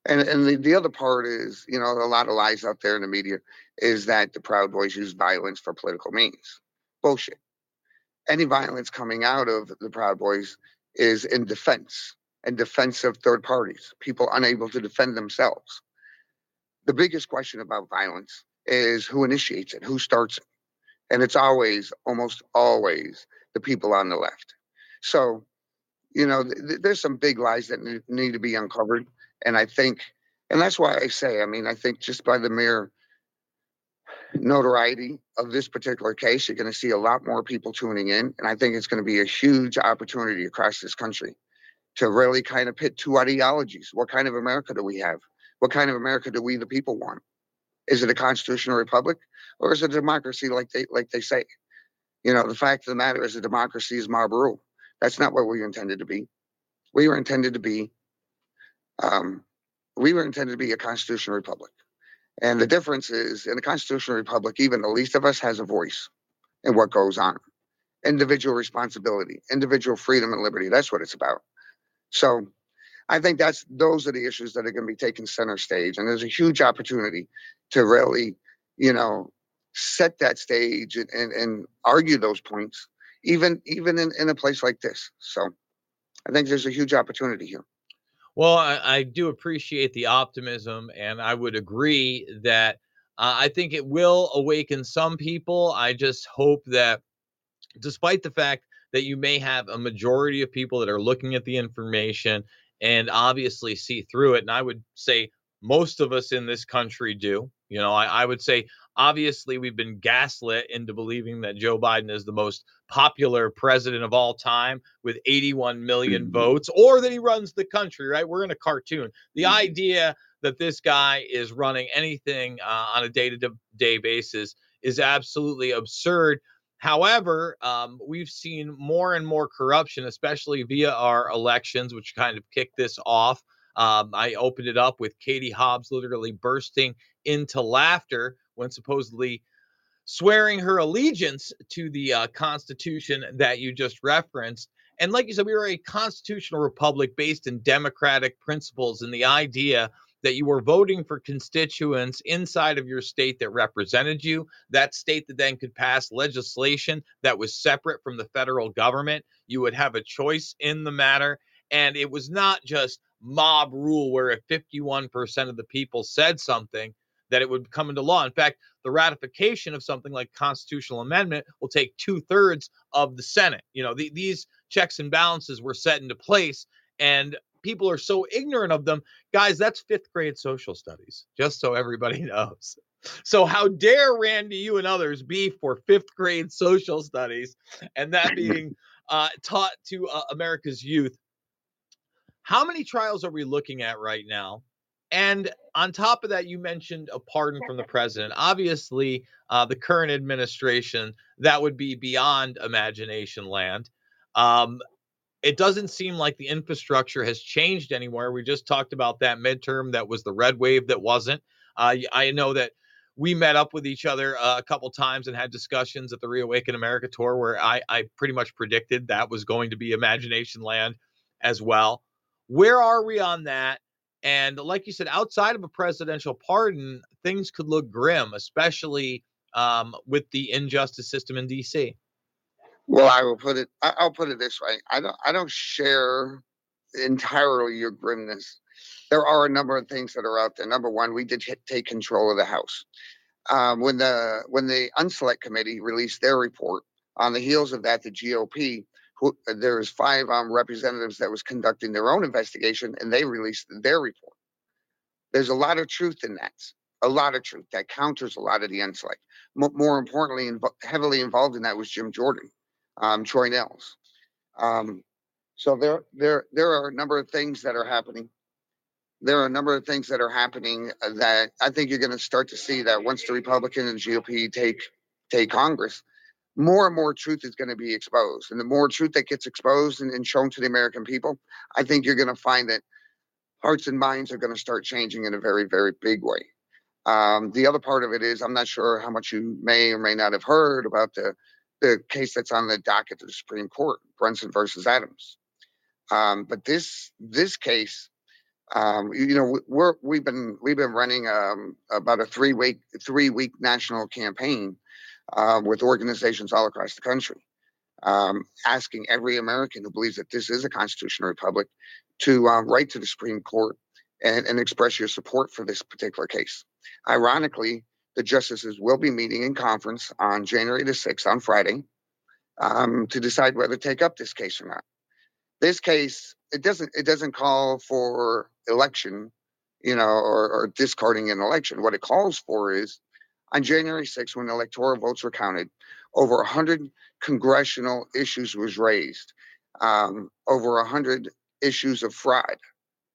And and the, the other part is, you know, a lot of lies out there in the media is that the Proud Boys use violence for political means. Bullshit. Any violence coming out of the Proud Boys is in defense. And defense of third parties, people unable to defend themselves. The biggest question about violence is who initiates it, who starts it. And it's always, almost always, the people on the left. So, you know, th- there's some big lies that need to be uncovered. And I think, and that's why I say, I mean, I think just by the mere notoriety of this particular case, you're going to see a lot more people tuning in. And I think it's going to be a huge opportunity across this country to really kind of pit two ideologies. What kind of America do we have? What kind of America do we, the people, want? Is it a constitutional republic, or is it a democracy like they like they say? You know, the fact of the matter is a democracy is mob rule. That's not what we were intended to be. We were intended to be, um, we were intended to be a constitutional republic. And the difference is, in a constitutional republic, even the least of us has a voice in what goes on. Individual responsibility, individual freedom and liberty. That's what it's about. So I think that's those are the issues that are going to be taken center stage. And there's a huge opportunity to really, you know, set that stage and, and, and argue those points, even even in, in a place like this. So I think there's a huge opportunity here. Well, I, I do appreciate the optimism, and I would agree that uh, I think it will awaken some people. I just hope that despite the fact that you may have a majority of people that are looking at the information and obviously see through it, and I would say most of us in this country do. You know, I, I would say, obviously, we've been gaslit into believing that Joe Biden is the most popular president of all time with eighty-one million mm-hmm. votes, or that he runs the country, right? We're in a cartoon. The mm-hmm. idea that this guy is running anything uh, on a day-to-day basis is absolutely absurd. However, um, we've seen more and more corruption, especially via our elections, which kind of kicked this off. Um, I opened it up with Katie Hobbs literally bursting into laughter when supposedly swearing her allegiance to the uh, Constitution that you just referenced. And like you said, we were a constitutional republic based in democratic principles, and the idea that you were voting for constituents inside of your state that represented you, that state that then could pass legislation that was separate from the federal government. You would have a choice in the matter. And it was not just mob rule where if fifty-one percent of the people said something, that it would come into law. In fact, the ratification of something like constitutional amendment will take two thirds of the Senate. You know, the, these checks and balances were set into place, and people are so ignorant of them. Guys, that's fifth grade social studies, just so everybody knows. So how dare Randy, you and others be for fifth grade social studies and that being uh, taught to uh, America's youth. How many trials are we looking at right now? And on top of that, you mentioned a pardon from the president. Obviously, uh, the current administration, that would be beyond imagination land. Um, it doesn't seem like the infrastructure has changed anywhere. We just talked about that midterm that was the red wave that wasn't. Uh, I know that we met up with each other uh, a couple times and had discussions at the Reawaken America tour where I, I pretty much predicted that was going to be imagination land as well. Where are we on that? And like you said, outside of a presidential pardon, things could look grim, especially um, with the injustice system in D C. Well, I will put it. I'll put it this way: I don't. I don't share entirely your grimness. There are a number of things that are out there. Number one, we did hit, take control of the House um, when the when the Unselect Committee released their report. On the heels of that, the G O P. Who, there was five um, representatives that was conducting their own investigation, and they released their report. There's a lot of truth in that, a lot of truth that counters a lot of the Unselect. M- more importantly, inv- heavily involved in that was Jim Jordan, um, Troy Nelson. Um, so there, there, there are a number of things that are happening. There are a number of things that are happening that I think you're going to start to see that once the Republican and G O P take take Congress, more and more truth is going to be exposed. And the more truth that gets exposed and, and shown to the American people, I think you're going to find that hearts and minds are going to start changing in a very, very big way. Um, the other part of it is, I'm not sure how much you may or may not have heard about the, the case that's on the docket of the Supreme Court, Brunson versus Adams. Um, but this this case, um, you know, we're, we've been we've been running um, about a three week three week national campaign. Um, with organizations all across the country, um, asking every American who believes that this is a constitutional republic to uh, write to the Supreme Court and, and express your support for this particular case. Ironically, the justices will be meeting in conference on January the sixth, on Friday, um, to decide whether to take up this case or not. This case it doesn't it doesn't call for election, you know, or, or discarding an election. What it calls for is on January sixth, when electoral votes were counted, over one hundred congressional issues was raised, um, over one hundred issues of fraud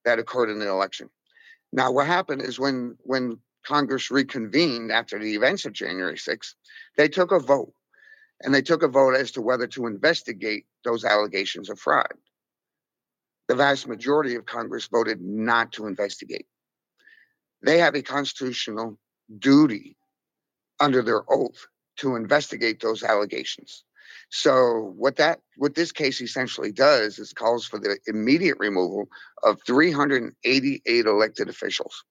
that occurred in the election. Now, what happened is when when Congress reconvened after the events of January sixth, they took a vote, and they took a vote as to whether to investigate those allegations of fraud. The vast majority of Congress voted not to investigate. They have a constitutional duty under their oath to investigate those allegations. So what that what this case essentially does is calls for the immediate removal of three hundred eighty-eight elected officials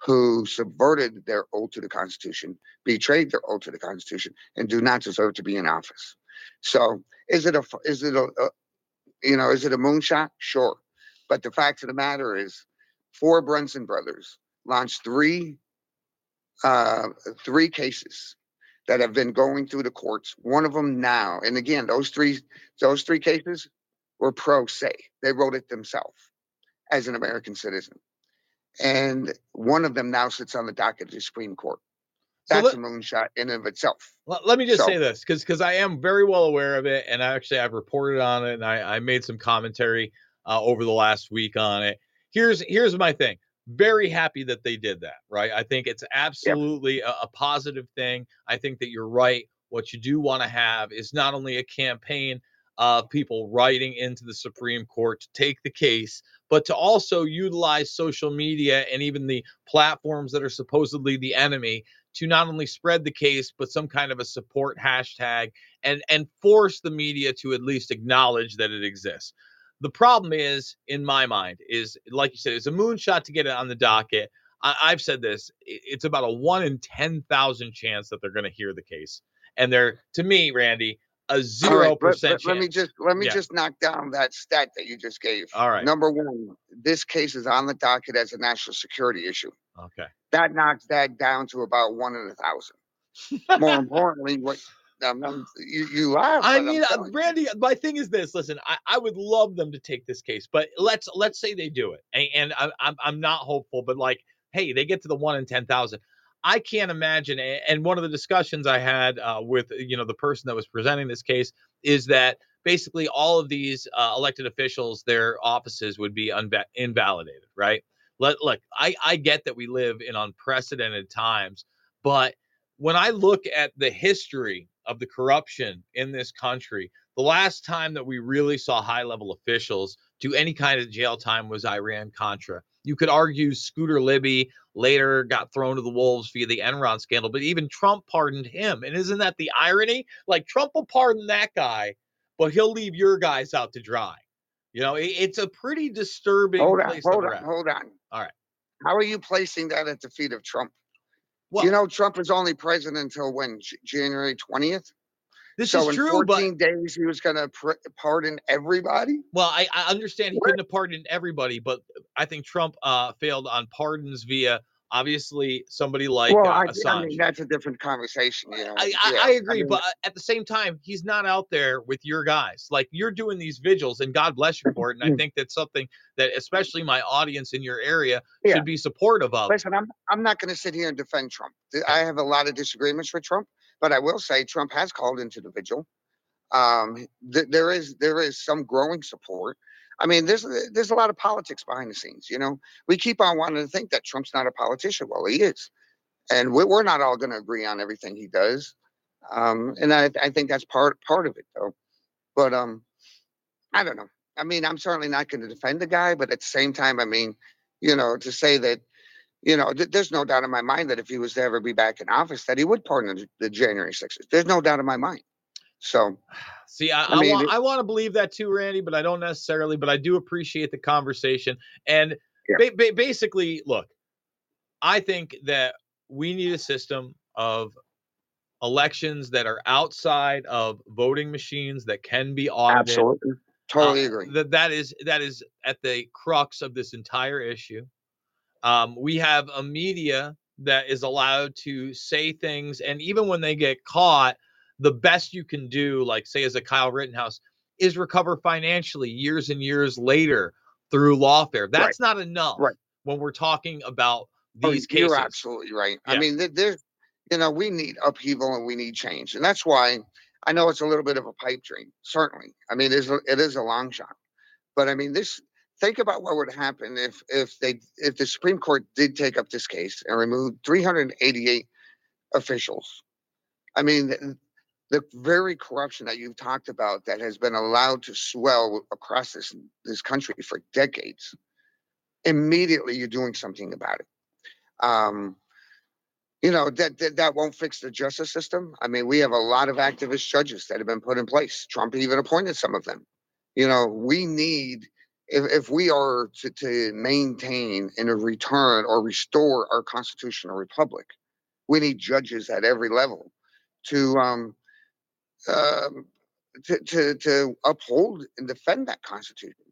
who subverted their oath to the Constitution, betrayed their oath to the Constitution, and do not deserve to be in office. So is it a is it a, a you know is it a moonshot? Sure, but the fact of the matter is, four Brunson brothers launched three uh, three cases that have been going through the courts. One of them now, and again, those three those three cases were pro se. They wrote it themselves as an American citizen. And one of them now sits on the docket of the Supreme Court. That's so let, a moonshot in and of itself. Let, let me just so. say this, because because I am very well aware of it, and I actually I've reported on it, and I, I made some commentary uh, over the last week on it. Here's here's my thing. Very happy that they did that, right? I think it's absolutely yep. a, a positive thing. I think that you're right. What you do want to have is not only a campaign of people writing into the Supreme Court to take the case, but to also utilize social media and even the platforms that are supposedly the enemy to not only spread the case, but some kind of a support hashtag and, and force the media to at least acknowledge that it exists. The problem is, in my mind, is, like you said, it's a moonshot to get it on the docket. I, I've said this. It's about a one in ten thousand chance that they're going to hear the case. And they're, to me, Randy, a zero right, percent let, chance. Let me just, let me yeah. just knock down that stat that you just gave. All right. Number one, this case is on the docket as a national security issue. Okay. That knocks that down to about one in a thousand. More importantly, what... I'm, I'm, you, you laugh, I mean, Randy, my thing is this. Listen, I, I would love them to take this case, but let's let's say they do it. And, and I, I'm I'm not hopeful, but like, hey, they get to the one in ten thousand. I can't imagine. And one of the discussions I had uh, with you know the person that was presenting this case is that basically all of these uh, elected officials, their offices would be unva- invalidated, right? Let, look, I, I get that we live in unprecedented times, but when I look at the history of the corruption in this country, the last time that we really saw high-level officials do any kind of jail time was Iran-Contra. You could argue Scooter Libby later got thrown to the wolves via the Enron scandal, but even Trump pardoned him. And isn't that the irony? Like, Trump will pardon that guy, but he'll leave your guys out to dry. You know, it, it's a pretty disturbing hold on, place. Hold on, hold on. All right. How are you placing that at the feet of Trump? Well, you know, Trump was only president until when, January twentieth? This so is true, but... So in fourteen days, he was going to pr- pardon everybody? Well, I, I understand he what? couldn't have pardoned everybody, but I think Trump uh, failed on pardons via, obviously, somebody like well, uh, I, Assange. I mean, that's a different conversation. You know? I, I, yeah, I agree, I mean, but at the same time, he's not out there with your guys. Like, you're doing these vigils, and God bless you for it, and I think that's something that especially my audience in your area yeah. should be supportive of. Listen, I'm I'm not going to sit here and defend Trump. I have a lot of disagreements with Trump, but I will say Trump has called into the vigil. Um, th- there is there is some growing support. I mean, there's there's a lot of politics behind the scenes. You know, we keep on wanting to think that Trump's not a politician. Well, he is, and we're not all going to agree on everything he does. Um, and I, I think that's part part of it, though. But um, I don't know. I mean, I'm certainly not going to defend the guy, but at the same time, I mean, you know, to say that, you know, th- there's no doubt in my mind that if he was to ever be back in office, that he would pardon the January sixth. There's no doubt in my mind. So, see, I, I, mean, I, want, I want to believe that too, Randy, but I don't necessarily, but I do appreciate the conversation. And yeah. ba- ba- basically, look, I think that we need a system of elections that are outside of voting machines that can be audited. Absolutely. Totally uh, agree. That that is that is at the crux of this entire issue. Um, we have a media that is allowed to say things, and even when they get caught, the best you can do, like say as a Kyle Rittenhouse, is recover financially years and years later through lawfare. That's right. not enough right. when we're talking about these oh, cases. You're absolutely right. Yeah. I mean, there's, you know, we need upheaval and we need change. And that's why I know it's a little bit of a pipe dream, certainly. I mean, it is a, it is a long shot. But I mean, this, think about what would happen if if they if the Supreme Court did take up this case and removed three hundred eighty-eight officials. I mean, the, the very corruption that you've talked about that has been allowed to swell across this this country for decades, immediately you're doing something about it. Um, you know, that, that that won't fix the justice system. I mean, we have a lot of activist judges that have been put in place. Trump even appointed some of them. You know, we need, if, if we are to, to maintain and return or restore our constitutional republic, we need judges at every level to um, uh, to, to to uphold and defend that Constitution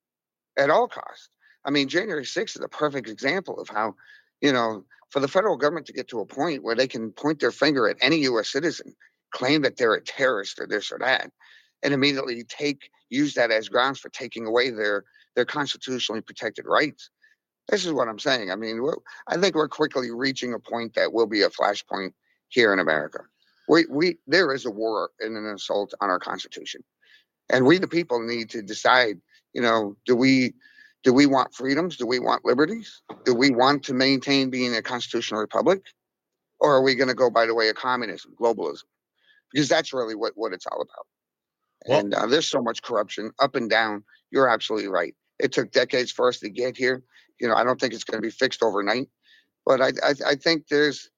at all costs. I mean, January sixth is a perfect example of how, you know, for the federal government to get to a point where they can point their finger at any U S citizen, claim that they're a terrorist or this or that, and immediately take use that as grounds for taking away their, their constitutionally protected rights. This is what I'm saying. I mean, I think we're quickly reaching a point that will be a flashpoint here in America. We, we, there is a war and an assault on our Constitution, and we, the people, need to decide. You know, do we, do we want freedoms? Do we want liberties? Do we want to maintain being a constitutional republic, or are we going to go by the way of communism, globalism? Because that's really what, what it's all about. Well, and uh, there's so much corruption up and down. You're absolutely right. It took decades for us to get here. You know, I don't think it's going to be fixed overnight, but I, I, I think there's,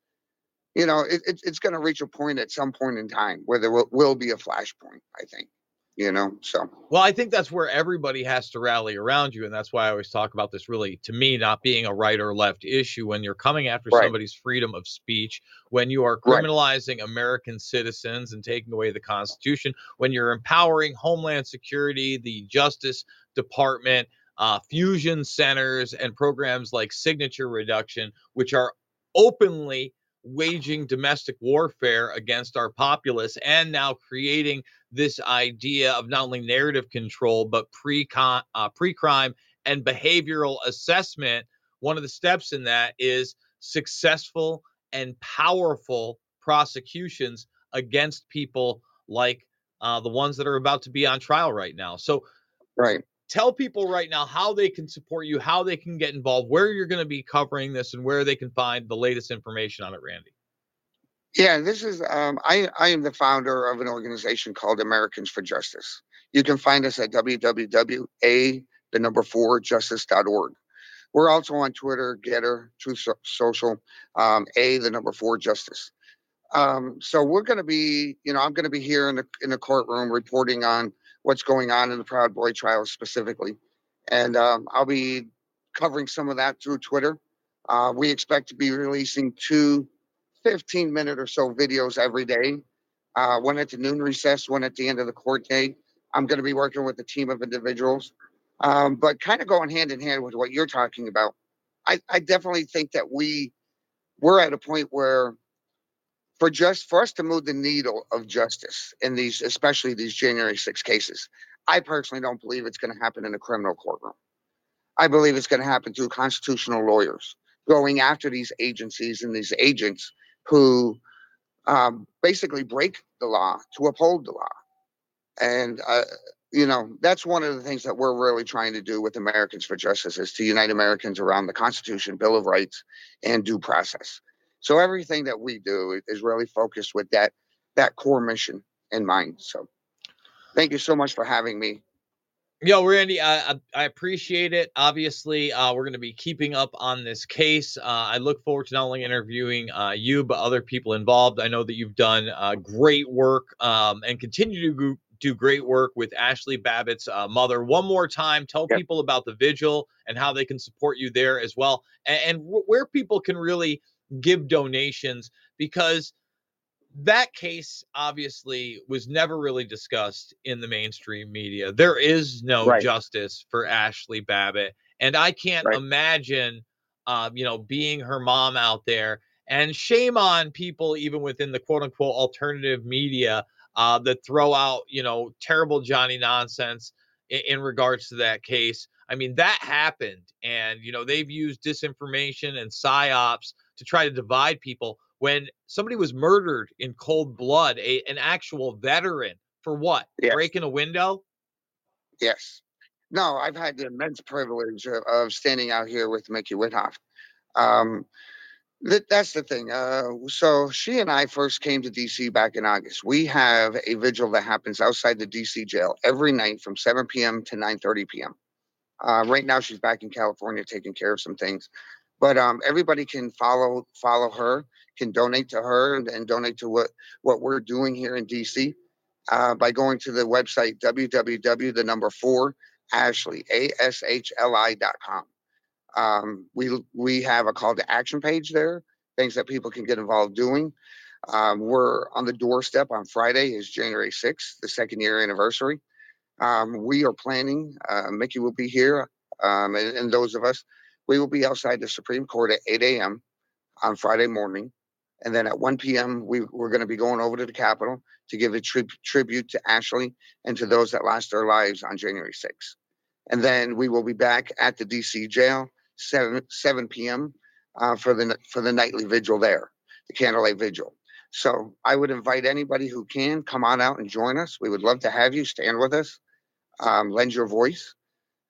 you know, it, it, it's going to reach a point at some point in time where there will, will be a flashpoint, I think, you know, so. Well, I think that's where everybody has to rally around you. And that's why I always talk about this, really, to me, not being a right or left issue. When you're coming after right. somebody's freedom of speech, when you are criminalizing right. American citizens and taking away the Constitution, when you're empowering Homeland Security, the Justice Department, Uh, fusion centers, and programs like signature reduction, which are openly waging domestic warfare against our populace and now creating this idea of not only narrative control, but pre-con, uh, pre-crime and behavioral assessment. One of the steps in that is successful and powerful prosecutions against people like uh, the ones that are about to be on trial right now. So, right. Tell people right now how they can support you, how they can get involved, where you're going to be covering this, and where they can find the latest information on it, Randy. Yeah, this is, um, I, I am the founder of an organization called Americans for Justice. You can find us at w w w dot a the number four justice dot org. We're also on Twitter, Getter, Truth Social, um, A the number four justice. Um, so we're going to be, you know, I'm going to be here in the, in the courtroom reporting on what's going on in the Proud Boy trials specifically. And um, I'll be covering some of that through Twitter. Uh, we expect to be releasing two fifteen minute or so videos every day. Uh, one at the noon recess, one at the end of the court day. I'm going to be working with a team of individuals, um, but kind of going hand in hand with what you're talking about. I, I definitely think that we we're at a point where For just for us to move the needle of justice in these, especially these January sixth cases, I personally don't believe it's going to happen in a criminal courtroom. I believe it's going to happen through constitutional lawyers going after these agencies and these agents who um, basically break the law to uphold the law. And, uh, you know, that's one of the things that we're really trying to do with Americans for Justice, is to unite Americans around the Constitution, Bill of Rights, and due process. So everything that we do is really focused with that that core mission in mind. So thank you so much for having me. Yo, Randy, I, I, I appreciate it. Obviously, uh, we're going to be keeping up on this case. Uh, I look forward to not only interviewing uh, you, but other people involved. I know that you've done uh, great work um, and continue to do great work with Ashley Babbitt's uh, mother. One more time, tell yep. people about the vigil and how they can support you there as well, and, and where people can really give donations, because that case obviously was never really discussed in the mainstream media. There is no right. justice for Ashley Babbitt. And I can't right. imagine, um, you know, being her mom out there. And shame on people, even within the quote unquote alternative media, uh, that throw out, you know, terrible Johnny nonsense in, in regards to that case. I mean, that happened. And, you know, they've used disinformation and psyops to try to divide people when somebody was murdered in cold blood, a, an actual veteran, for what? Yes. Breaking a window? Yes. No, I've had the immense privilege of, of standing out here with Mickey Witthoff. Um, th- that's the thing. Uh, so she and I first came to D C back in August. We have a vigil that happens outside the D C jail every night from seven p.m. to nine thirty p.m. Uh, right now, she's back in California taking care of some things. But um, everybody can follow follow her, can donate to her, and, and donate to what, what we're doing here in D C uh, by going to the website www, the number four, Ashley, A S H L I dot com. Um, we, we have a call to action page there, things that people can get involved doing. Um, we're on the doorstep on Friday is January sixth, the second year anniversary. Um, we are planning, uh, Mickey will be here, um, and, and those of us, we will be outside the Supreme Court at eight a.m. on Friday morning. And then at one p.m., we, we're going to be going over to the Capitol to give a tri- tribute to Ashley and to those that lost their lives on January sixth. And then we will be back at the D C jail, seven p.m. Uh, for the for the nightly vigil there, the candlelight vigil. So I would invite anybody who can, come on out and join us. We would love to have you stand with us, um, lend your voice.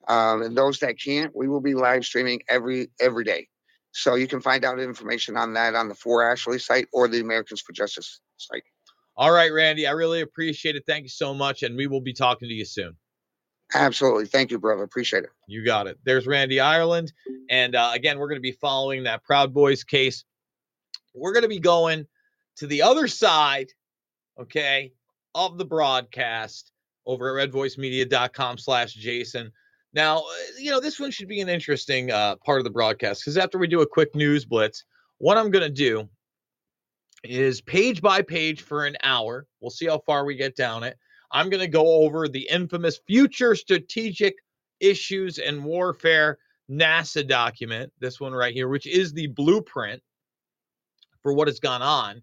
Um, and those that can't, we will be live streaming every every day. So you can find out information on that on the For Ashley site or the Americans for Justice site. All right, Randy, I really appreciate it. Thank you so much. And we will be talking to you soon. Absolutely. Thank you, brother. Appreciate it. You got it. There's Randy Ireland. And uh, again, we're going to be following that Proud Boys case. We're going to be going to the other side, okay, of the broadcast over at redvoicemedia.com slash Jason. Now, you know, this one should be an interesting uh, part of the broadcast because after we do a quick news blitz, what I'm going to do is page by page for an hour. We'll see how far we get down it. I'm going to go over the infamous Future Strategic Issues and Warfare NASA document, this one right here, which is the blueprint for what has gone on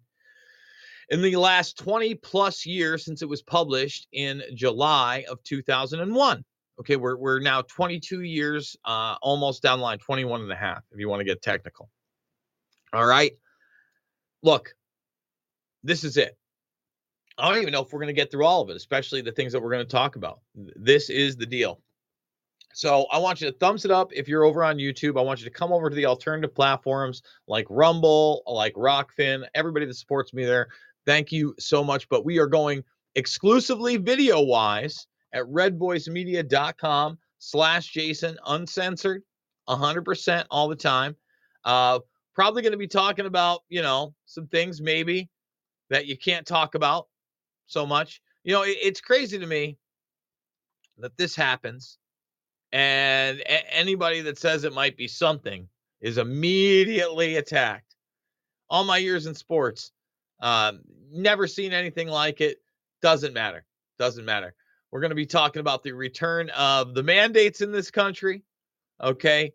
in the last twenty plus years since it was published in July of two thousand one. Okay, we're we're now twenty-two years, uh, almost down the line, twenty-one and a half, if you want to get technical. All right. Look, this is it. I don't even know if we're going to get through all of it, especially the things that we're going to talk about. This is the deal. So I want you to thumbs it up. If you're over on YouTube, I want you to come over to the alternative platforms like Rumble, like Rokfin, everybody that supports me there. Thank you so much. But we are going exclusively video-wise at redvoicemedia.com slash Jason, uncensored, one hundred percent all the time. Uh, probably going to be talking about, you know, some things maybe that you can't talk about so much. You know, it, it's crazy to me that this happens. And a- anybody that says it might be something is immediately attacked. All my years in sports, um, never seen anything like it. Doesn't matter. Doesn't matter. We're going to be talking about the return of the mandates in this country. Okay.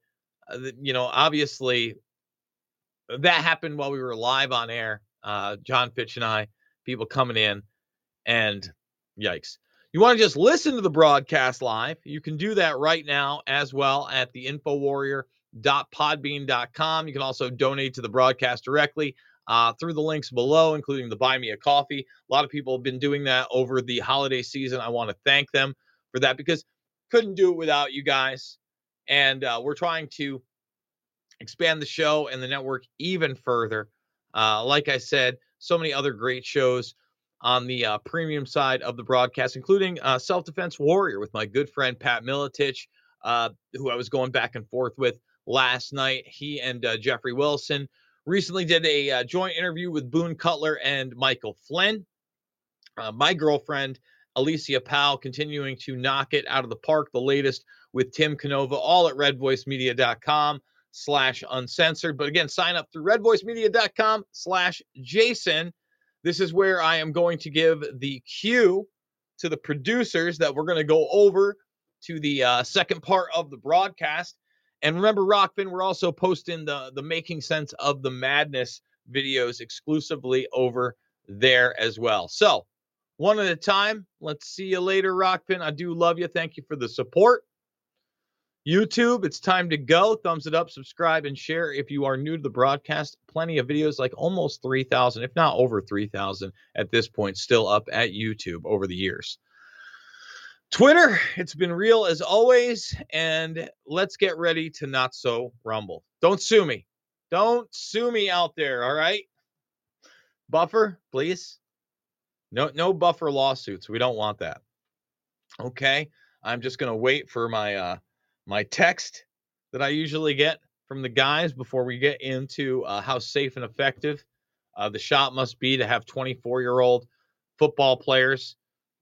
Uh, you know, obviously that happened while we were live on air. Uh, John Fitch and I, people coming in and yikes. You want to just listen to the broadcast live. You can do that right now as well at the infowarrior.podbean dot com. You can also donate to the broadcast directly Uh, through the links below, including the Buy Me a Coffee. A lot of people have been doing that over the holiday season. I want to thank them for that because couldn't do it without you guys. And uh, we're trying to expand the show and the network even further. Uh, like I said, so many other great shows on the uh, premium side of the broadcast, including uh, Self-Defense Warrior with my good friend Pat Miletich, uh, who I was going back and forth with last night. He and uh, Jeffrey Wilson recently did a uh, joint interview with Boone Cutler and Michael Flynn. Uh, my girlfriend, Alicia Powell, continuing to knock it out of the park. The latest with Tim Canova, all at redvoicemedia.com slash uncensored. But again, sign up through redvoicemedia.com slash Jason. This is where I am going to give the cue to the producers that we're going to go over to the uh, second part of the broadcast. And remember, Rokfin, we're also posting the, the Making Sense of the Madness videos exclusively over there as well. So one at a time. Let's see you later, Rokfin. I do love you. Thank you for the support. YouTube, it's time to go. Thumbs it up, subscribe, and share if you are new to the broadcast. Plenty of videos, like almost three thousand, if not over three thousand at this point, still up at YouTube over the years. Twitter, it's been real as always, and let's get ready to not so rumble. Don't sue me. Don't sue me out there, all right? Buffer, please. No, no buffer lawsuits. We don't want that. Okay, I'm just going to wait for my uh, my text that I usually get from the guys before we get into uh, how safe and effective uh, the shot must be to have twenty-four-year-old football players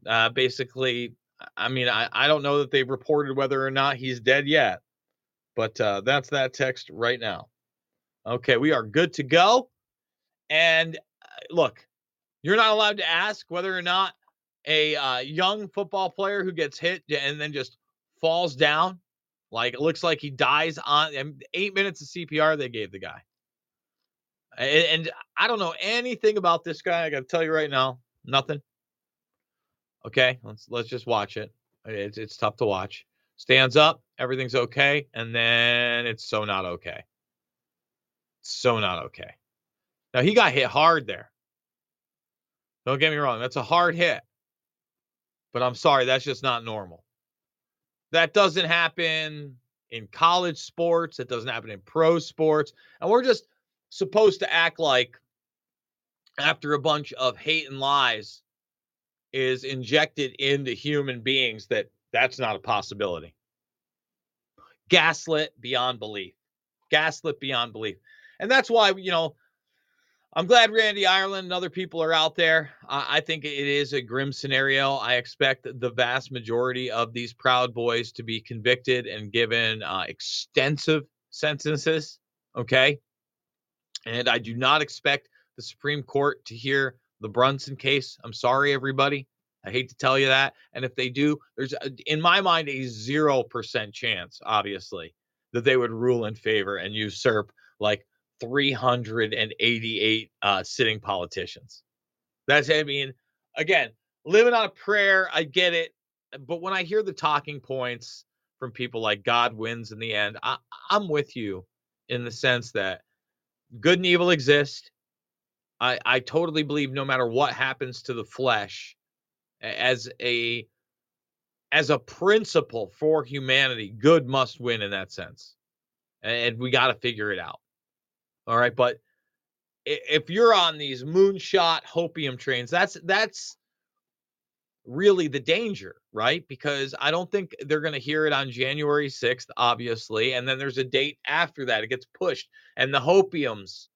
uh, basically... I mean, I, I don't know that they've reported whether or not he's dead yet, but uh, that's that text right now. Okay, we are good to go. And uh, look, you're not allowed to ask whether or not a uh, young football player who gets hit and then just falls down, like it looks like he dies on and eight minutes of C P R they gave the guy. And, and I don't know anything about this guy. I got to tell you right now, nothing. Okay, let's let's just watch it. It's it's tough to watch. Stands up, everything's okay, and then it's so not okay. So not okay. Now, he got hit hard there. Don't get me wrong, that's a hard hit. But I'm sorry, that's just not normal. That doesn't happen in college sports. It doesn't happen in pro sports. And we're just supposed to act like after a bunch of hate and lies is injected into human beings that that's not a possibility. Gaslit beyond belief. Gaslit beyond belief. And that's why, you know, I'm glad Randy Ireland and other people are out there. Uh, I think it is a grim scenario. I expect the vast majority of these Proud Boys to be convicted and given uh, extensive sentences, okay? And I do not expect the Supreme Court to hear the Brunson case. I'm sorry, everybody. I hate to tell you that. And if they do, there's, in my mind, a zero percent chance, obviously, that they would rule in favor and usurp like three hundred eighty-eight uh, sitting politicians. That's, I mean, again, living on a prayer, I get it. But when I hear the talking points from people like God wins in the end, I, I'm with you in the sense that good and evil exist. I, I totally believe no matter what happens to the flesh, as a as a principle for humanity, good must win in that sense. And we got to figure it out. All right. But if you're on these moonshot hopium trains, that's that's really the danger, right? Because I don't think they're going to hear it on January sixth, obviously. And then there's a date after that. It gets pushed. And the hopiums.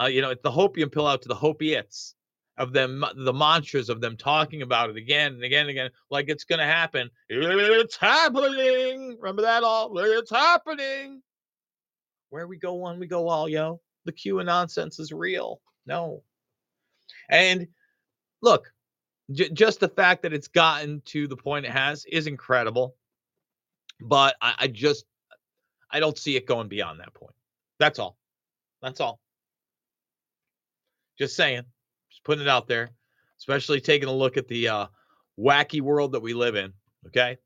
Uh, you know, it's the hopium pill out to the hopiates of them, the mantras of them talking about it again and again and again, like it's going to happen. It's happening. Remember that all? It's happening. Where we go one, we go all, yo. The Q and nonsense is real. No. And look, j- just the fact that it's gotten to the point it has is incredible. But I, I just, I don't see it going beyond that point. That's all. That's all. Just saying, just putting it out there, especially taking a look at the uh, wacky world that we live in, okay?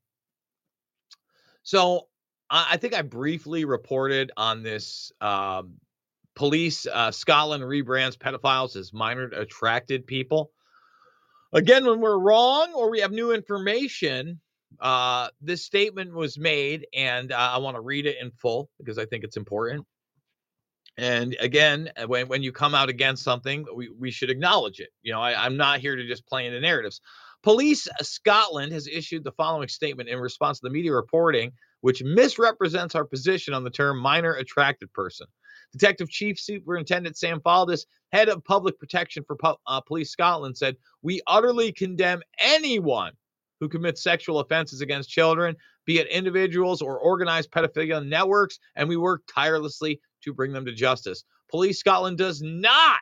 So I, I think I briefly reported on this um, Police uh, Scotland rebrands pedophiles as minor attracted people. Again, when we're wrong or we have new information, uh, this statement was made, and uh, I want to read it in full because I think it's important. And again, when, when you come out against something, we, we should acknowledge it. You know, I, I'm not here to just play into narratives. Police Scotland has issued the following statement in response to the media reporting, which misrepresents our position on the term minor attracted person. Detective Chief Superintendent Sam Faldis, head of public protection for po- uh, Police Scotland, said, "We utterly condemn anyone who commits sexual offenses against children, be it individuals or organized pedophilia networks, and we work tirelessly to bring them to justice. Police Scotland does not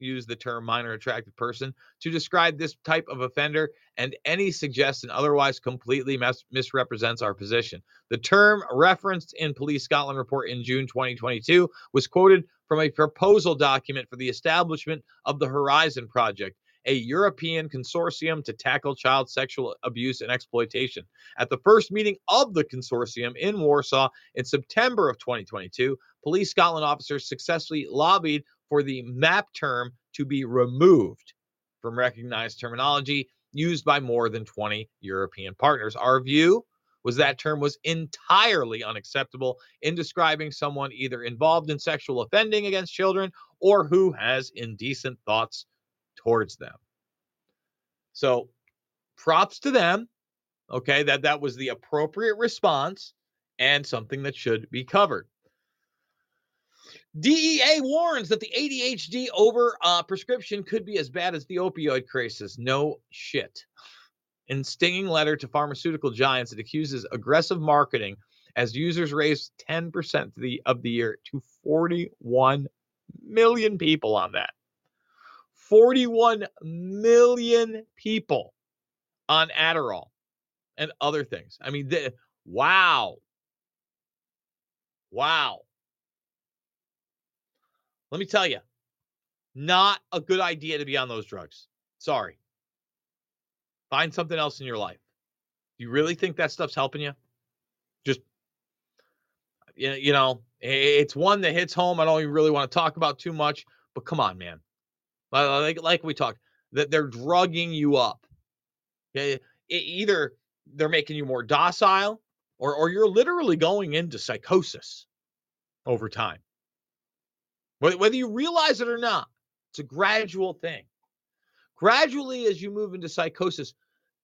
use the term minor attracted person to describe this type of offender, and any suggestion otherwise completely mis- misrepresents our position. The term referenced in Police Scotland report in June twenty twenty-two was quoted from a proposal document for the establishment of the Horizon Project, a European consortium to tackle child sexual abuse and exploitation. At the first meeting of the consortium in Warsaw in September of twenty twenty-two, Police Scotland officers successfully lobbied for the M A P term to be removed from recognized terminology used by more than twenty European partners. Our view was that term was entirely unacceptable in describing someone either involved in sexual offending against children or who has indecent thoughts towards them. So props to them, okay, that that was the appropriate response and something that should be covered. D E A warns that the A D H D over uh, prescription could be as bad as the opioid crisis. No shit. In stinging letter to pharmaceutical giants, it accuses aggressive marketing as users raised ten percent the, of the year to forty-one million people on that. forty-one million people on Adderall and other things. I mean, they, wow. Wow. Let me tell you, not a good idea to be on those drugs. Sorry. Find something else in your life. You really think that stuff's helping you? Just, you know, it's one that hits home. I don't even really want to talk about too much, but come on, man. Like, like we talked, that they're drugging you up. Either they're making you more docile or, or you're literally going into psychosis over time. Whether you realize it or not, it's a gradual thing. Gradually, as you move into psychosis,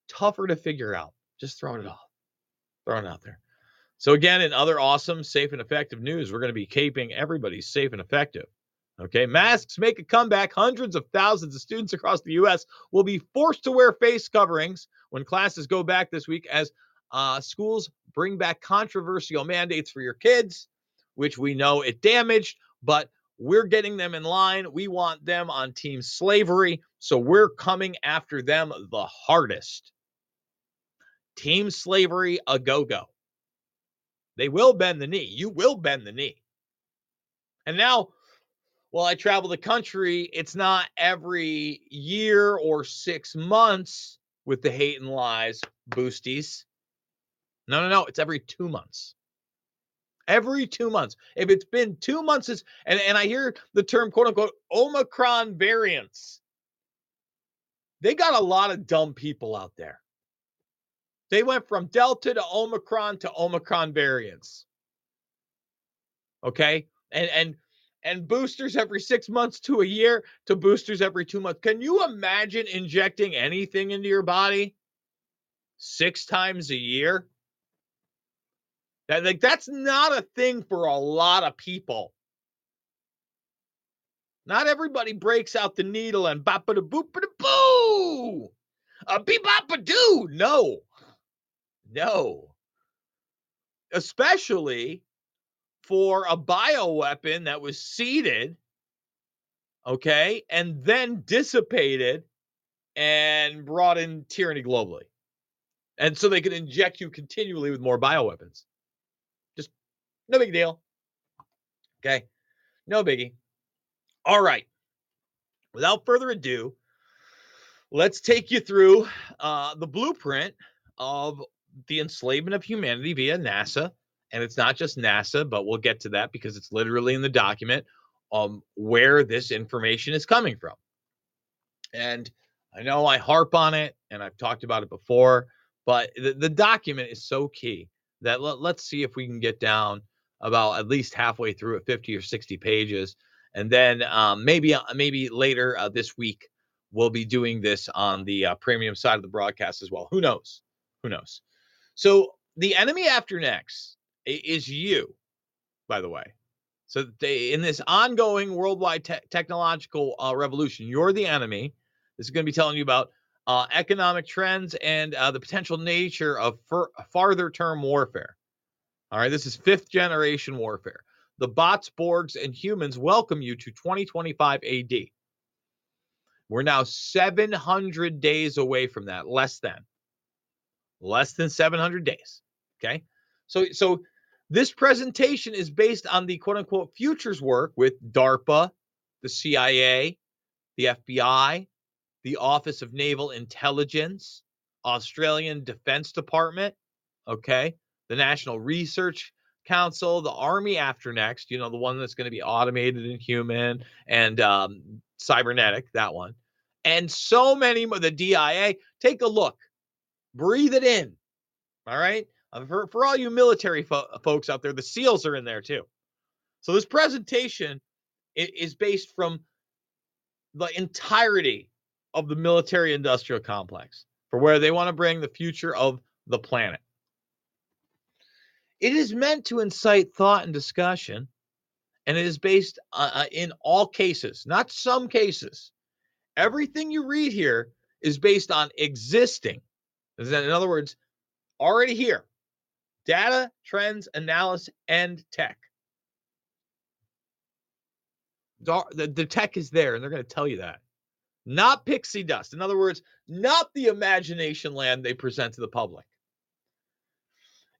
tougher to figure out. Just throwing it off. Throwing it out there. So again, in other awesome, safe, and effective news, we're going to be keeping everybody safe and effective. Okay, masks make a comeback. Hundreds of thousands of students across the U S will be forced to wear face coverings when classes go back this week as uh, schools bring back controversial mandates for your kids, which we know it damaged, but we're getting them in line. We want them on team slavery. So we're coming after them the hardest. Team slavery, a go-go. They will bend the knee. You will bend the knee. And now, while I travel the country, it's not every year or six months with the hate and lies boosties. No, no, no. It's every two months. Every two months. If it's been two months, it's, and, and I hear the term, quote unquote, Omicron variants. They got a lot of dumb people out there. They went from Delta to Omicron to Omicron variants. Okay. And, and, and boosters every six months to a year to boosters every two months. Can you imagine injecting anything into your body six times a year? That, like, that's not a thing for a lot of people. Not everybody breaks out the needle and bop-a-da-boop-a-da-boo, a bee-bop-a-doo. No. No. Especially for a bioweapon that was seeded, okay, and then dissipated and brought in tyranny globally. And so they could inject you continually with more bioweapons. No big deal. Okay. No biggie. All right. Without further ado, let's take you through uh, the blueprint of the enslavement of humanity via NASA. And it's not just NASA, but we'll get to that because it's literally in the document um, where this information is coming from. And I know I harp on it and I've talked about it before, but the, the document is so key that let, let's see if we can get down about at least halfway through at fifty or sixty pages. And then um, maybe uh, maybe later uh, this week, we'll be doing this on the uh, premium side of the broadcast as well. Who knows? Who knows? So the enemy after next is you, by the way. So they, in this ongoing worldwide te- technological uh, revolution, you're the enemy. This is going to be telling you about uh, economic trends and uh, the potential nature of fur- farther term warfare. All right, this is fifth generation warfare. The bots, Borgs, and humans welcome you to twenty twenty-five A D. We're now seven hundred days away from that, less than. Less than seven hundred days, okay? So, so this presentation is based on the quote-unquote futures work with DARPA, the C I A, the F B I, the Office of Naval Intelligence, Australian Defence Department, okay, the National Research Council, the Army after next, you know, the one that's going to be automated and human and um, cybernetic, that one. And so many more, the D I A, take a look, breathe it in, all right? For, for all you military fo- folks out there, the SEALs are in there too. So this presentation is based from the entirety of the military industrial complex for where they want to bring the future of the planet. It is meant to incite thought and discussion, and it is based uh, in all cases, not some cases. Everything you read here is based on existing, in other words, already here, data, trends, analysis, and tech. The, the tech is there, and they're going to tell you that. Not pixie dust. In other words, not the imagination land they present to the public.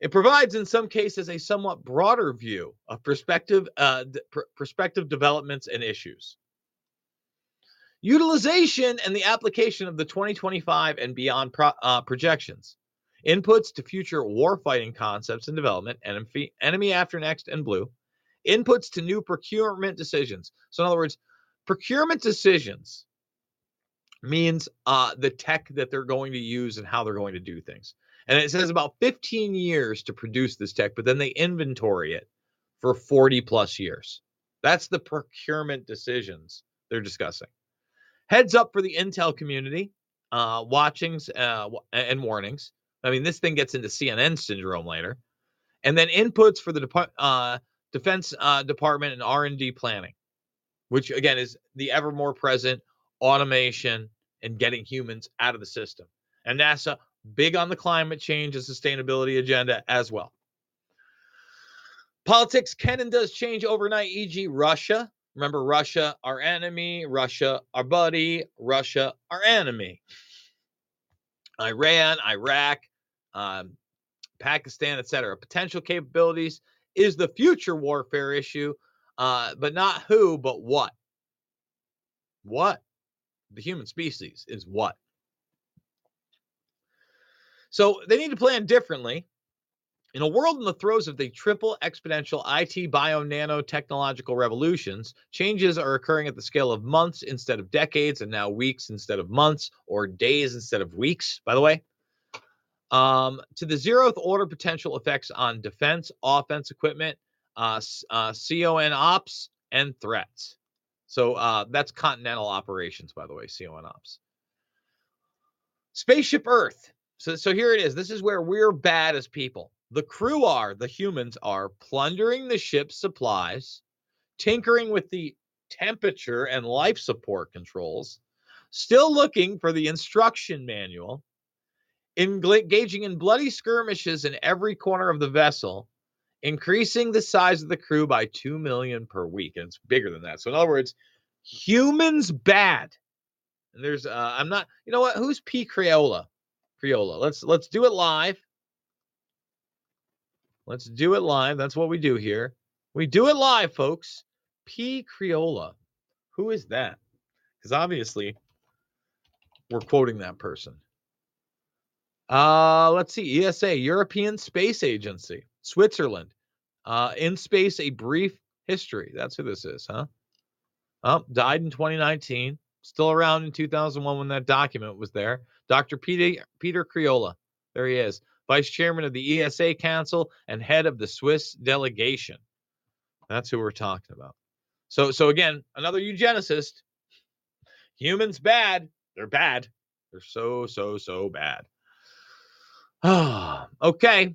It provides, in some cases, a somewhat broader view of perspective, uh, pr- perspective developments and issues. Utilization and the application of the twenty twenty-five and beyond pro- uh, projections. Inputs to future warfighting concepts and development, enemy, enemy after next and blue. Inputs to new procurement decisions. So in other words, procurement decisions means uh, the tech that they're going to use and how they're going to do things. And it says about fifteen years to produce this tech, but then they inventory it for forty plus years. That's the procurement decisions they're discussing. Heads up for the intel community, uh, watchings uh, and warnings. I mean, this thing gets into C N N syndrome later. And then inputs for the department. Uh, Defense uh, Department and R and D planning, which, again, is the ever more present automation and getting humans out of the system. And NASA, big on the climate change and sustainability agenda as well. Politics can and does change overnight, for example. Russia. Remember, Russia, our enemy. Russia, our buddy. Russia, our enemy. Iran, Iraq, um, Pakistan, et cetera. Potential capabilities. Is the future warfare issue, uh, but not who, but what? What? The human species is what? So they need to plan differently. In a world in the throes of the triple exponential I T bio nano technological revolutions, changes are occurring at the scale of months instead of decades, and now weeks instead of months, or days instead of weeks, by the way. Um, to the zeroth order potential effects on defense, offense equipment, uh, uh, C O N ops, and threats. So uh, that's continental operations, by the way, C O N ops. Spaceship Earth. So, so here it is. This is where we're bad as people. The crew are, the humans are, plundering the ship's supplies, tinkering with the temperature and life support controls, still looking for the instruction manual, engaging in bloody skirmishes in every corner of the vessel, increasing the size of the crew by two million per week. And it's bigger than that. So in other words, humans bad. And there's, uh, I'm not, you know what? Who's P. Creola? Creola. Let's, let's do it live. Let's do it live. That's what we do here. We do it live, folks. P. Creola. Who is that? Because obviously we're quoting that person. Uh, let's see, E S A, European Space Agency, Switzerland, uh, in space, a brief history. That's who this is, huh? Oh, died in twenty nineteen, still around in two thousand one when that document was there. Doctor Peter, Peter Creola, there he is, Vice Chairman of the E S A Council and head of the Swiss delegation. That's who we're talking about. So, so again, another eugenicist. Humans bad. They're bad. They're so, so, so bad. Ah, okay.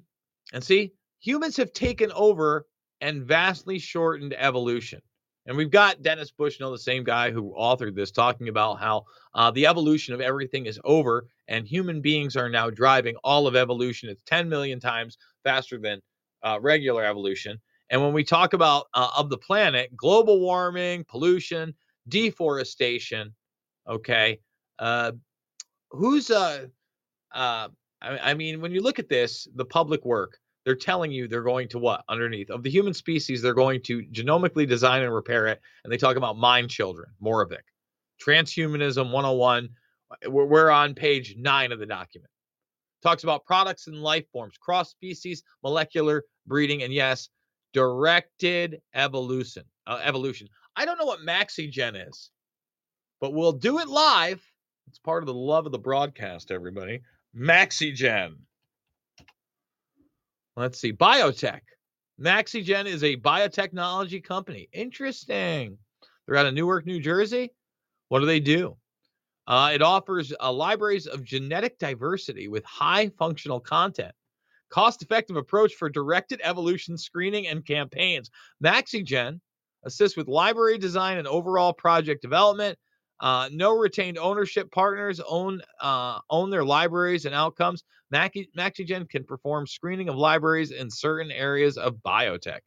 And see, humans have taken over and vastly shortened evolution. And we've got Dennis Bushnell, the same guy who authored this, talking about how uh, the evolution of everything is over and human beings are now driving all of evolution. It's ten million times faster than uh, regular evolution. And when we talk about uh, of the planet, global warming, pollution, deforestation, okay, uh, who's... Uh, uh, I mean, when you look at this, the public work, they're telling you they're going to what underneath of the human species, they're going to genomically design and repair it. And they talk about mind children, Moravec, transhumanism one oh one, We're, we're on page nine of the document. Talks about products and life forms, cross species, molecular breeding, and yes, directed evolution. Uh, evolution. I don't know what MaxiGen is, but we'll do it live. It's part of the love of the broadcast, everybody. MaxiGen. Let's see. Biotech. MaxiGen is a biotechnology company. Interesting. They're out of Newark, New Jersey. What do they do? Uh, it offers uh, libraries of genetic diversity with high functional content. Cost-effective approach for directed evolution screening and campaigns. MaxiGen assists with library design and overall project development. Uh, no retained ownership partners own uh, own their libraries and outcomes. Maxi- MaxiGen can perform screening of libraries in certain areas of biotech. It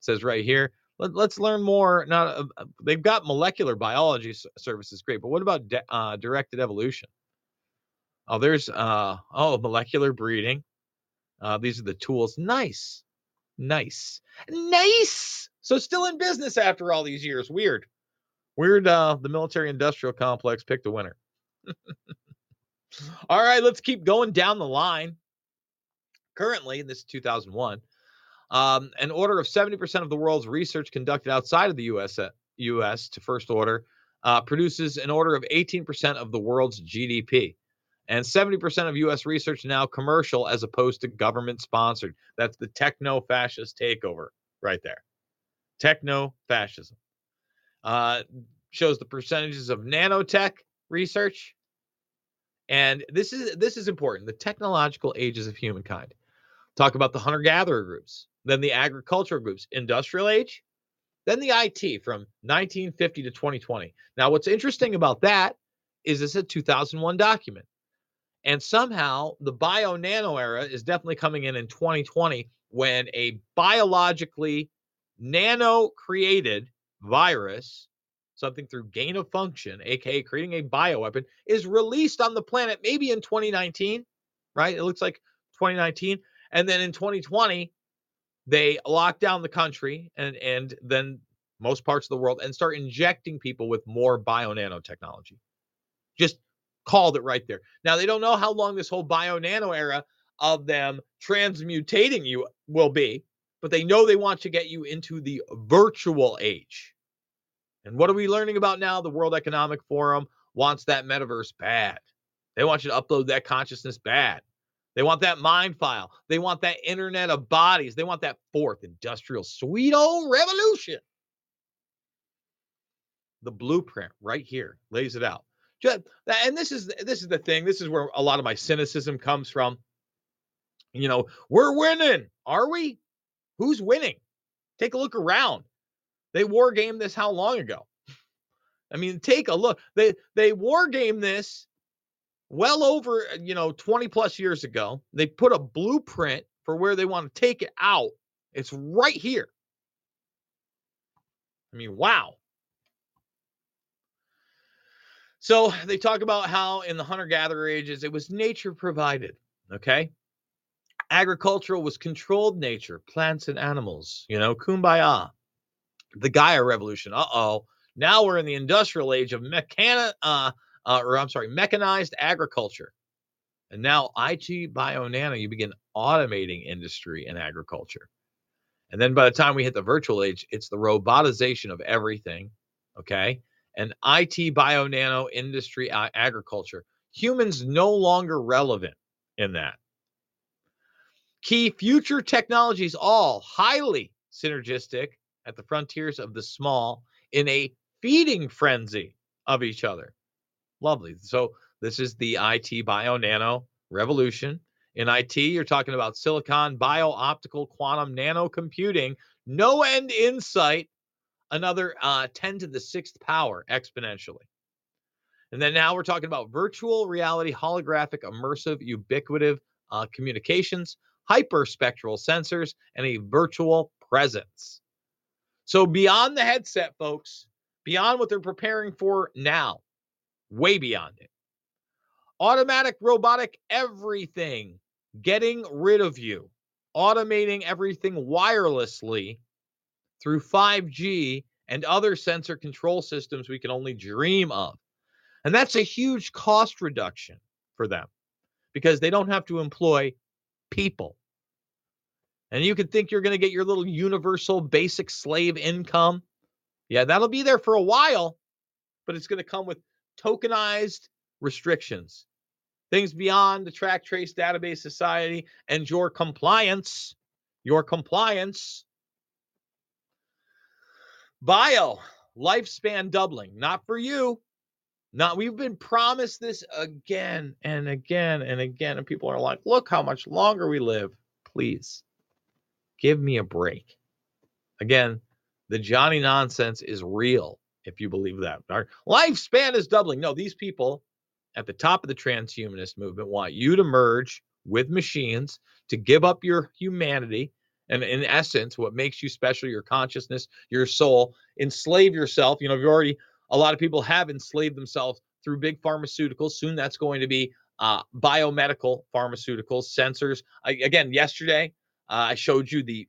says right here. Let, let's learn more. Not uh, they've got molecular biology s- services, great, but what about de- uh, directed evolution? Oh, there's uh, oh molecular breeding. Uh, these are the tools. Nice, nice, nice. So still in business after all these years. Weird. Weird, uh, the military-industrial complex picked a winner. All right, let's keep going down the line. Currently, and this is two thousand one, um, an order of seventy percent of the world's research conducted outside of the U S, U S to first order uh, produces an order of eighteen percent of the world's G D P. And seventy percent of U S research now commercial as opposed to government-sponsored. That's the techno-fascist takeover right there. Techno-fascism. Uh, shows the percentages of nanotech research. And this is this is important. The technological ages of humankind. Talk about the hunter-gatherer groups, then the agricultural groups, industrial age, then the I T from nineteen fifty to twenty twenty. Now, what's interesting about that is it's a two thousand one document. And somehow the bio-nano era is definitely coming in in twenty twenty when a biologically nano-created virus, something through gain of function, aka creating a bioweapon, is released on the planet maybe in twenty nineteen, right? It looks like twenty nineteen. And then in twenty twenty, they lock down the country and, and then most parts of the world and start injecting people with more bio-nanotechnology. Just called it right there. Now, they don't know how long this whole bio-nano era of them transmutating you will be, but they know they want to get you into the virtual age. And what are we learning about now? The World Economic Forum wants that metaverse bad. They want you to upload that consciousness bad. They want that mind file. They want that internet of bodies. They want that fourth industrial sweet old revolution. The blueprint right here lays it out. And this is this is the thing. This is where a lot of my cynicism comes from. You know, we're winning. Are we? Who's winning? Take a look around. They war gamed this how long ago? I mean, take a look. They they war gamed this well over, you know, twenty plus years ago. They put a blueprint for where they want to take it out. It's right here. I mean, wow. So they talk about how in the hunter-gatherer ages, it was nature provided, okay? Agricultural was controlled nature, plants and animals, you know, kumbaya. The Gaia revolution. Uh-oh. Now we're in the industrial age of mechani- uh, uh, or I'm sorry, mechanized agriculture. And now I T bio-nano, you begin automating industry and agriculture. And then by the time we hit the virtual age, it's the robotization of everything, okay? And I T bio-nano industry uh, agriculture. Humans no longer relevant in that. Key future technologies, all highly synergistic at the frontiers of the small in a feeding frenzy of each other. Lovely. So this is the I T bio-nano revolution. In I T, you're talking about silicon, bio-optical, quantum, nanocomputing, no-end insight, another uh, ten to the sixth power exponentially. And then now we're talking about virtual reality, holographic, immersive, ubiquitive uh, communications, hyperspectral sensors, and a virtual presence. So beyond the headset, folks, beyond what they're preparing for now, way beyond it. Automatic, robotic, everything, getting rid of you, automating everything wirelessly through five G and other sensor control systems we can only dream of. And that's a huge cost reduction for them because they don't have to employ people. And you could think you're going to get your little universal basic slave income. Yeah, that'll be there for a while, but it's going to come with tokenized restrictions, things beyond the track, trace, database society, and your compliance, your compliance. Bio, lifespan doubling, not for you. Not, we've been promised this again and again and again, and people are like, look how much longer we live. Please give me a break. Again, the Johnny nonsense is real, if you believe that. Our lifespan is doubling. No, these people at the top of the transhumanist movement want you to merge with machines, to give up your humanity, and in essence, what makes you special, your consciousness, your soul, enslave yourself. You know, you've already, a lot of people have enslaved themselves through big pharmaceuticals. Soon that's going to be uh, biomedical pharmaceuticals, sensors. I, again, yesterday, uh, I showed you the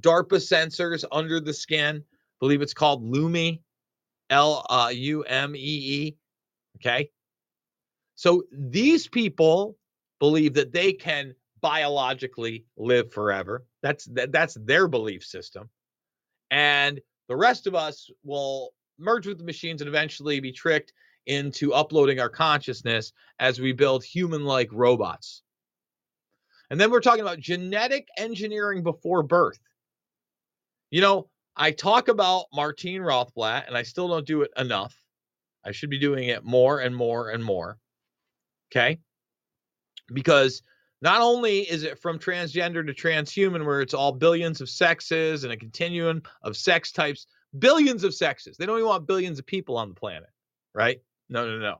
DARPA sensors under the skin. I believe it's called LUMEE, L U M E E, okay? So these people believe that they can biologically live forever. That's that, that's their belief system. And the rest of us will merge with the machines and eventually be tricked into uploading our consciousness as we build human-like robots. And then we're talking about genetic engineering before birth. You know, I talk about Martine Rothblatt, and I still don't do it enough. I should be doing it more and more and more, okay? Because not only is it from transgender to transhuman, where it's all billions of sexes and a continuum of sex types, billions of sexes. They don't even want billions of people on the planet, right? No, no, no.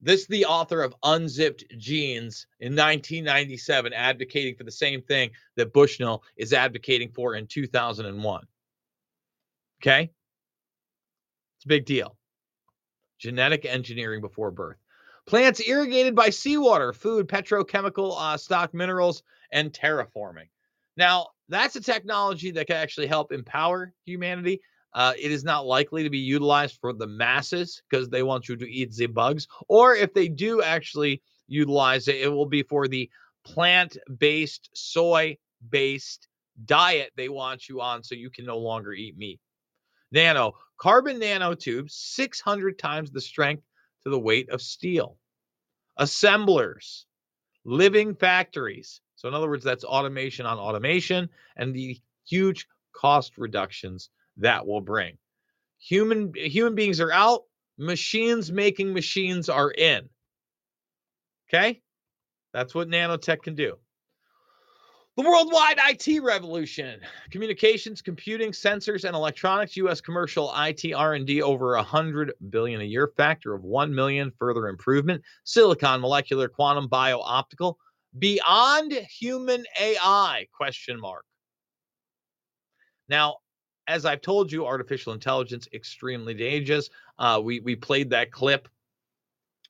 This, the author of Unzipped Genes in nineteen ninety-seven, advocating for the same thing that Bushnell is advocating for in two thousand one. Okay? It's a big deal. Genetic engineering before birth. Plants irrigated by seawater, food, petrochemical uh, stock minerals, and terraforming. Now, that's a technology that can actually help empower humanity. Uh, it is not likely to be utilized for the masses because they want you to eat the bugs. Or if they do actually utilize it, it will be for the plant-based, soy-based diet they want you on so you can no longer eat meat. Nano, carbon nanotubes, six hundred times the strength to the weight of steel. Assemblers, living factories. So in other words, that's automation on automation and the huge cost reductions that will bring. Human, human beings are out. Machines making machines are in. Okay? That's what nanotech can do. The worldwide I T revolution. Communications, computing, sensors, and electronics. U S commercial I T R and D over one hundred billion dollars a year. Factor of one million. Further improvement. Silicon, molecular, quantum, bio, optical. Beyond human A I, question mark. Now, as I've told you, artificial intelligence, extremely dangerous. Uh, we, we played that clip.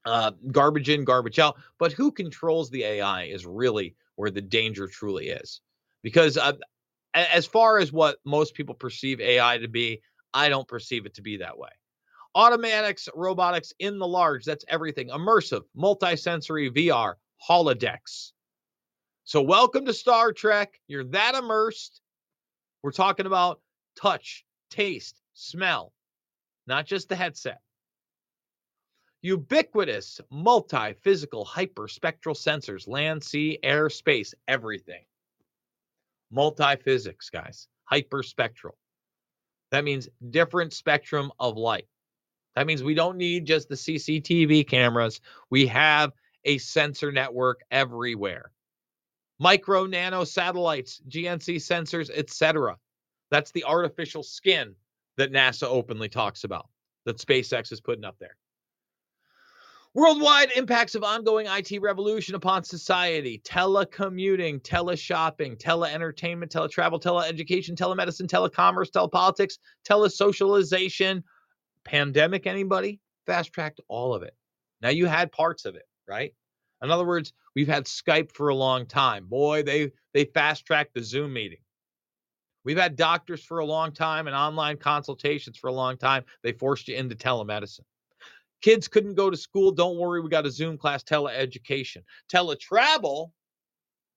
Uh, garbage in, garbage out. But who controls the A I is really where the danger truly is. Because uh, as far as what most people perceive A I to be, I don't perceive it to be that way. Automatics, robotics in the large, that's everything. Immersive, multisensory V R, holodecks. So welcome to Star Trek. You're that immersed. We're talking about touch, taste, smell, not just the headset. Ubiquitous, multi-physical, hyperspectral sensors, land, sea, air, space, everything. Multi-physics, guys, hyperspectral. That means different spectrum of light. That means we don't need just the C C T V cameras. We have a sensor network everywhere. Micro, nano satellites, G N C sensors, et cetera. That's the artificial skin that NASA openly talks about, that SpaceX is putting up there. Worldwide impacts of ongoing I T revolution upon society. Telecommuting, teleshopping, teleentertainment, teletravel, teleeducation, telemedicine, telecommerce, telepolitics, telesocialization. Pandemic, anybody? Fast-tracked all of it. Now, you had parts of it, right? In other words, we've had Skype for a long time. Boy, they, they fast-tracked the Zoom meeting. We've had doctors for a long time and online consultations for a long time. They forced you into telemedicine. Kids couldn't go to school. Don't worry, we got a Zoom class, teleeducation. Teletravel,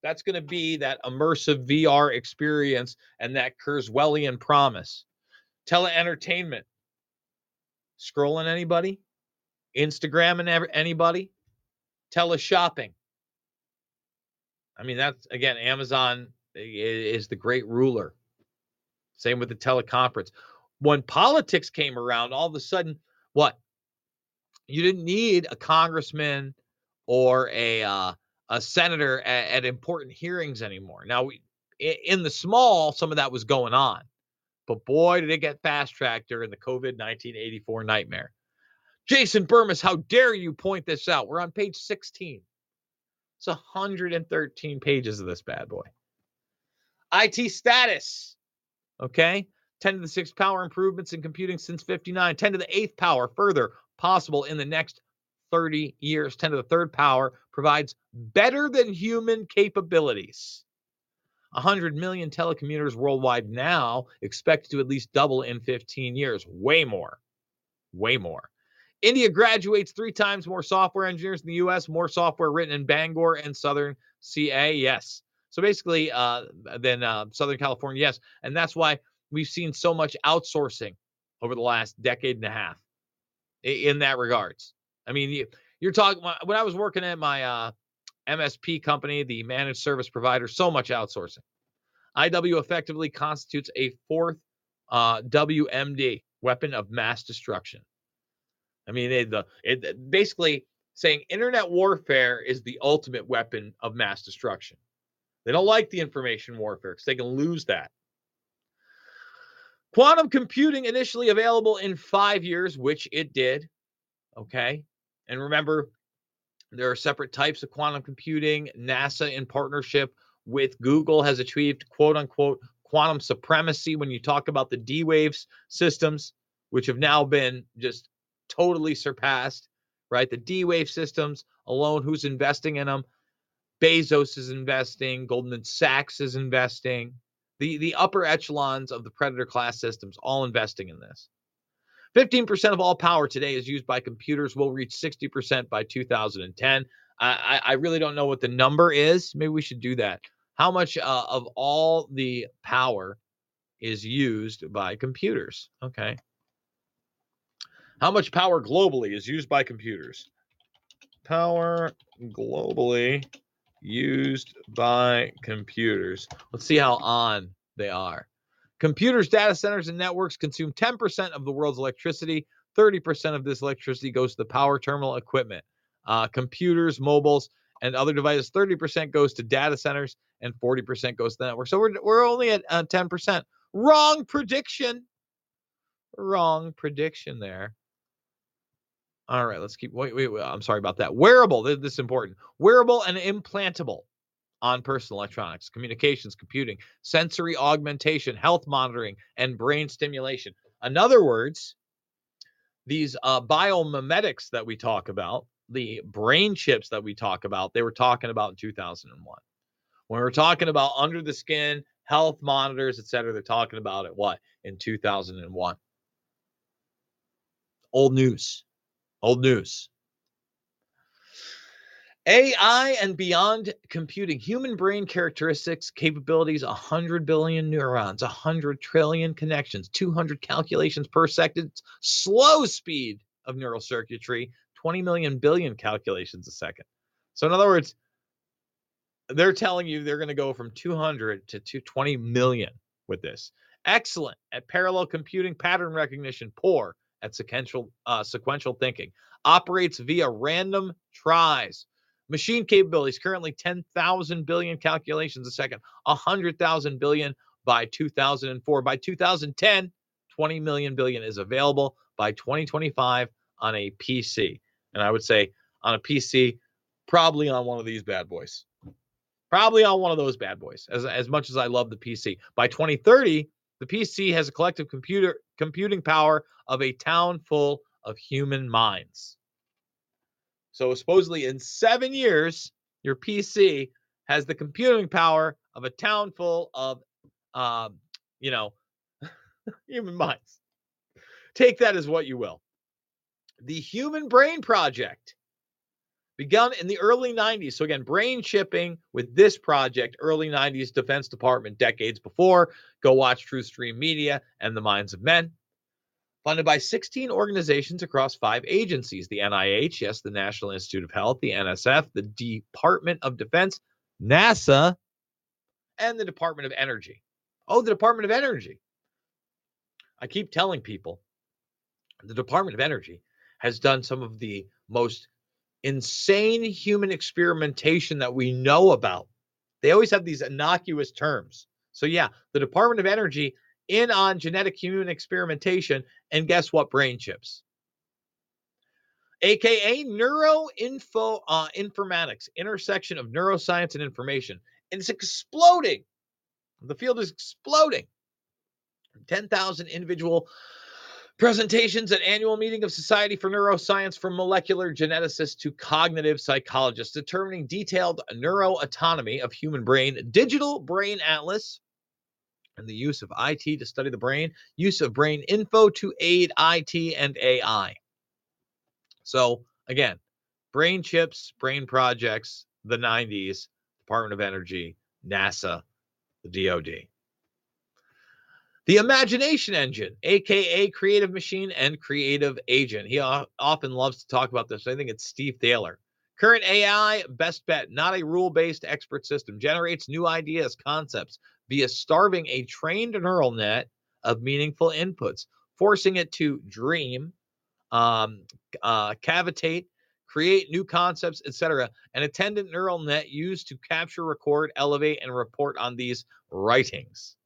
that's going to be that immersive V R experience and that Kurzweilian promise. Teleentertainment, scrolling anybody? Instagramming anybody? Teleshopping. I mean, that's, again, Amazon is the great ruler. Same with the teleconference. When politics came around, all of a sudden, what? You didn't need a congressman or a uh, a senator at, at important hearings anymore. Now, we, in the small, some of that was going on. But boy, did it get fast-tracked during the covid nineteen eighty-four nightmare. Jason Bermas, how dare you point this out? We're on page sixteen. It's one hundred thirteen pages of this bad boy. I T status, okay? ten to the sixth power improvements in computing since fifty-nine. ten to the eighth power further possible in the next thirty years. ten to the third power provides better than human capabilities. one hundred million telecommuters worldwide now, expected to at least double in fifteen years. Way more. Way more. India graduates three times more software engineers than the U S, more software written in Bangor and Southern C A, yes. So basically, uh, than uh, Southern California, yes. And that's why we've seen so much outsourcing over the last decade and a half in that regards. I mean, you're talking, when I was working at my uh, M S P company, the managed service provider, so much outsourcing. I W effectively constitutes a fourth uh, W M D, weapon of mass destruction. I mean, it, the, it basically saying internet warfare is the ultimate weapon of mass destruction. They don't like the information warfare because they can lose that. Quantum computing initially available in five years, which it did. Okay. And remember, there are separate types of quantum computing. NASA, in partnership with Google, has achieved quote unquote quantum supremacy when you talk about the D-Wave systems, which have now been just totally surpassed, right? The D-Wave systems alone, who's investing in them? Bezos is investing. Goldman Sachs is investing. The, the upper echelons of the predator class systems all investing in this. fifteen percent of all power today is used by computers. We'll reach sixty percent by two thousand ten. I, I really don't know what the number is. Maybe we should do that. How much uh, of all the power is used by computers? Okay. How much power globally is used by computers? Power globally used by computers. Let's see how on they are. Computers, data centers, and networks consume ten percent of the world's electricity. thirty percent of this electricity goes to the power terminal equipment. Uh, computers, mobiles, and other devices. thirty percent goes to data centers, and forty percent goes to the network. So we're, we're only at uh, ten percent. Wrong prediction. Wrong prediction there. All right, let's keep, wait, wait, wait, I'm sorry about that. Wearable, this is important. Wearable and implantable on personal electronics, communications, computing, sensory augmentation, health monitoring, and brain stimulation. In other words, these uh, biomimetics that we talk about, the brain chips that we talk about, they were talking about in two thousand one. When we were talking about under the skin, health monitors, et cetera, they're talking about it, what, in two thousand one. Old news. Old news. A I and beyond computing. Human brain characteristics, capabilities, one hundred billion neurons, one hundred trillion connections, two hundred calculations per second, slow speed of neural circuitry, twenty million billion calculations a second. So in other words, they're telling you they're going to go from two hundred to two hundred twenty million with this. Excellent at parallel computing, pattern recognition, poor at sequential uh, sequential thinking, operates via random tries. Machine capabilities, currently ten thousand billion calculations a second, one hundred thousand billion by two thousand four. By two thousand ten, twenty million billion is available by twenty twenty-five on a P C. And I would say on a P C, probably on one of these bad boys. Probably on one of those bad boys, as, as much as I love the P C. By twenty thirty, the P C has a collective computer computing power of a town full of human minds. So supposedly in seven years, your P C has the computing power of a town full of, um, you know, human minds. Take that as what you will. the Human Brain Project, begun in the early nineties. So again, brain chipping with this project, early nineties Defense Department, decades before. Go watch Truthstream Media and the Minds of Men. Funded by sixteen organizations across five agencies, the N I H, yes, the National Institute of Health, the N S F, the Department of Defense, NASA, and the Department of Energy. Oh, the Department of Energy. I keep telling people the Department of Energy has done some of the most insane human experimentation that we know about. They always have these innocuous terms. So yeah, the Department of Energy in on genetic human experimentation, and guess what? Brain chips, aka neuroinfo uh, informatics, intersection of neuroscience and information, and it's exploding. The field is exploding. ten thousand individual presentations at annual meeting of Society for Neuroscience, from molecular geneticists to cognitive psychologists, determining detailed neuroanatomy of human brain, digital brain atlas, and the use of I T to study the brain, use of brain info to aid I T and A I. So again, brain chips, brain projects, the nineties, Department of Energy, NASA, the D O D. The imagination engine, aka creative machine and creative agent. He often loves to talk about this. I think it's Steve Thaler. Current A I, best bet, not a rule-based expert system. Generates new ideas, concepts, via starving a trained neural net of meaningful inputs, forcing it to dream, um, uh, cavitate, create new concepts, et cetera. An attendant neural net used to capture, record, elevate, and report on these writings.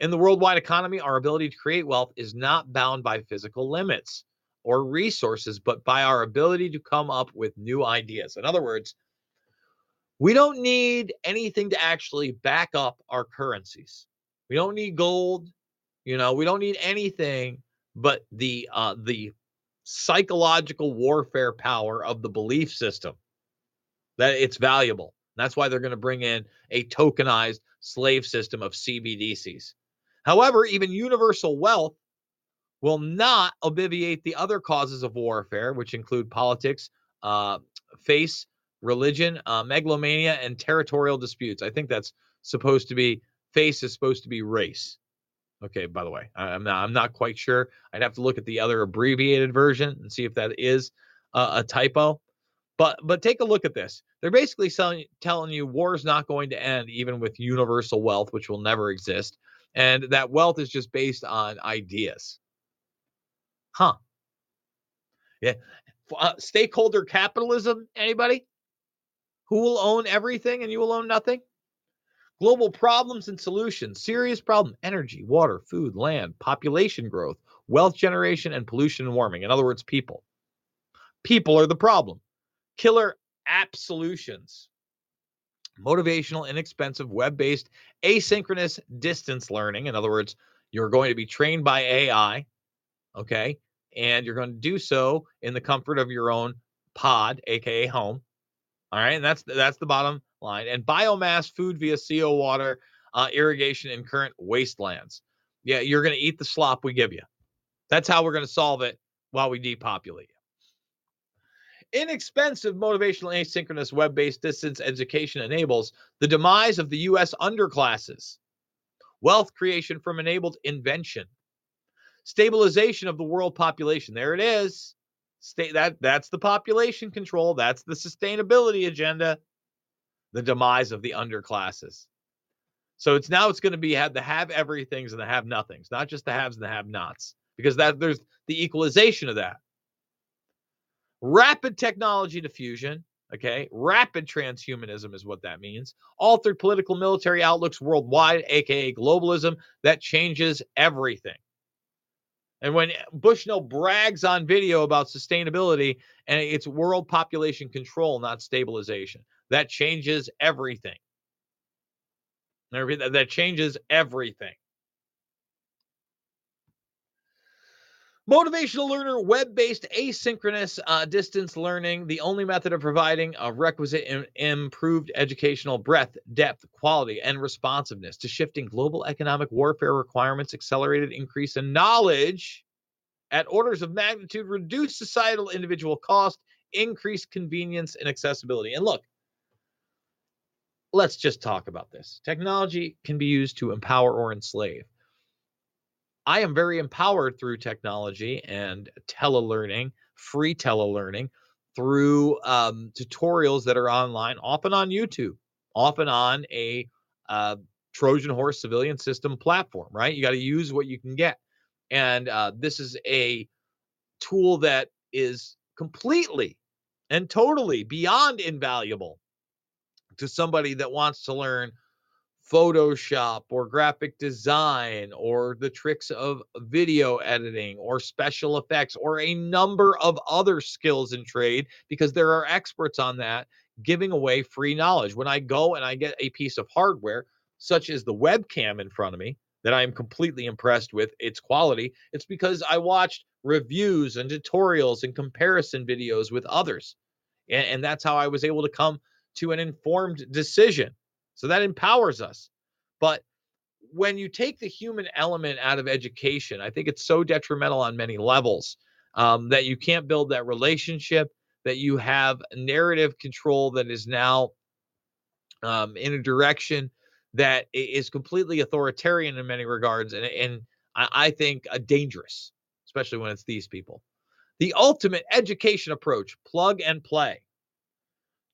In the worldwide economy, our ability to create wealth is not bound by physical limits or resources, but by our ability to come up with new ideas. In other words, we don't need anything to actually back up our currencies. We don't need gold. You know, we don't need anything but the uh, the psychological warfare power of the belief system that it's valuable. That's why they're going to bring in a tokenized slave system of C B D Cs. However, even universal wealth will not obviate the other causes of warfare, which include politics, uh, face, religion, uh, megalomania, and territorial disputes. I think that's supposed to be, face is supposed to be race. Okay, by the way, I'm not, I'm not quite sure. I'd have to look at the other abbreviated version and see if that is uh, a typo. But but take a look at this. They're basically selling, telling you war is not going to end, even with universal wealth, which will never exist. And that wealth is just based on ideas. Huh. Yeah. Uh, stakeholder capitalism, anybody? Who will own everything and you will own nothing? Global problems and solutions, serious problem, energy, water, food, land, population growth, wealth generation, and pollution and warming. In other words, people. People are the problem. Killer app solutions. Motivational, inexpensive, web-based, asynchronous distance learning. In other words, you're going to be trained by A I. Okay. And you're going to do so in the comfort of your own pod, aka home. All right, and that's that's the bottom line. And biomass, food via C O water, uh, irrigation in current wastelands. Yeah, you're going to eat the slop we give you. That's how we're going to solve it while we depopulate you. Inexpensive, motivational, asynchronous, web-based distance education enables the demise of the U S underclasses. Wealth creation from enabled invention. Stabilization of the world population. There it is. State that that's the population control. That's the sustainability agenda. The demise of the underclasses. So it's now it's going to be have the have everythings and the have nothings, not just the haves and the have nots, because that there's the equalization of that. Rapid technology diffusion. Okay, rapid transhumanism is what that means. Altered political military outlooks worldwide, aka globalism, that changes everything. And when Bushnell brags on video about sustainability and it's world population control, not stabilization, that changes everything. That changes everything. Motivational learner, web-based, asynchronous uh, distance learning, the only method of providing a requisite im- improved educational breadth, depth, quality, and responsiveness to shifting global economic warfare requirements, accelerated increase in knowledge, at orders of magnitude, reduce societal individual cost, increase convenience and accessibility. And look, let's just talk about this. Technology can be used to empower or enslave. I am very empowered through technology and telelearning, free telelearning, through um, tutorials that are online, often on YouTube, often on a uh, Trojan horse civilian system platform, right? You got to use what you can get. And uh, this is a tool that is completely and totally beyond invaluable to somebody that wants to learn Photoshop or graphic design or the tricks of video editing or special effects or a number of other skills in trade, because there are experts on that giving away free knowledge. When I go and I get a piece of hardware, such as the webcam in front of me, that I am completely impressed with its quality, it's because I watched reviews and tutorials and comparison videos with others. And, and that's how I was able to come to an informed decision. So that empowers us. But when you take the human element out of education, I think it's so detrimental on many levels um, that you can't build that relationship, that you have narrative control that is now um, in a direction that is completely authoritarian in many regards. And, and I, I think uh, dangerous, especially when it's these people. The ultimate education approach, plug and play.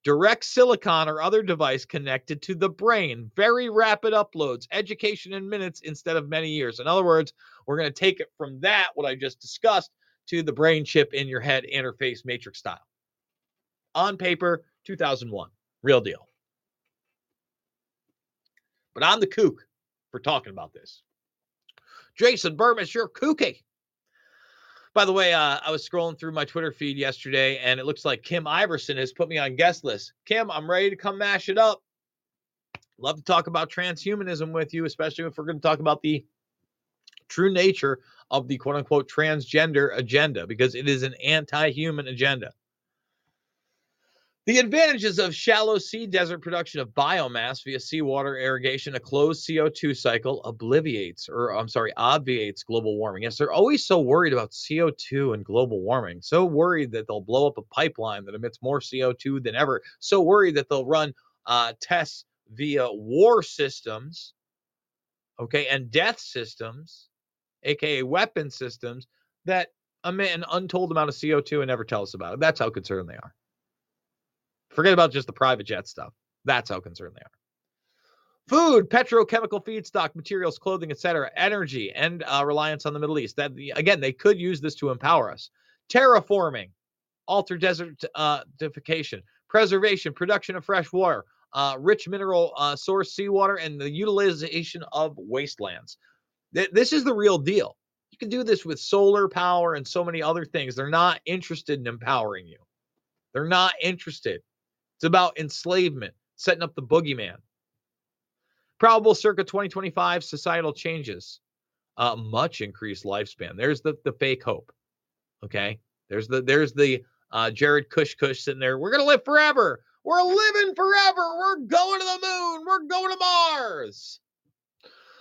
Direct silicon or other device connected to the brain. Very rapid uploads. Education in minutes instead of many years. In other words, we're going to take it from that, what I just discussed, to the brain chip in your head interface matrix style. On paper, two thousand one. Real deal. But I'm the kook for talking about this. Jason Bermas, you're kooky. By the way, uh, I was scrolling through my Twitter feed yesterday, and it looks like Kim Iverson has put me on guest list. Kim, I'm ready to come mash it up. Love to talk about transhumanism with you, especially if we're going to talk about the true nature of the quote-unquote transgender agenda, because it is an anti-human agenda. The advantages of shallow sea desert production of biomass via seawater irrigation, a closed C O two cycle obliviates, or I'm sorry, obviates global warming. Yes, they're always so worried about C O two and global warming, so worried that they'll blow up a pipeline that emits more C O two than ever, so worried that they'll run uh, tests via war systems, okay, and death systems, aka weapon systems, that emit an untold amount of C O two and never tell us about it. That's how concerned they are. Forget about just the private jet stuff. That's how concerned they are. Food, petrochemical feedstock, materials, clothing, et cetera, energy, and uh, reliance on the Middle East. That again, they could use this to empower us. Terraforming, alter desertification, uh, preservation, production of fresh water, uh, rich mineral uh, source seawater, and the utilization of wastelands. Th- this is the real deal. You can do this with solar power and so many other things. They're not interested in empowering you. They're not interested. It's about enslavement, setting up the boogeyman. Probable circa twenty twenty-five societal changes, uh, much increased lifespan. There's the, the fake hope. Okay. There's the, there's the uh, Jared Kush Kush sitting there. We're going to live forever. We're living forever. We're going to the moon. We're going to Mars.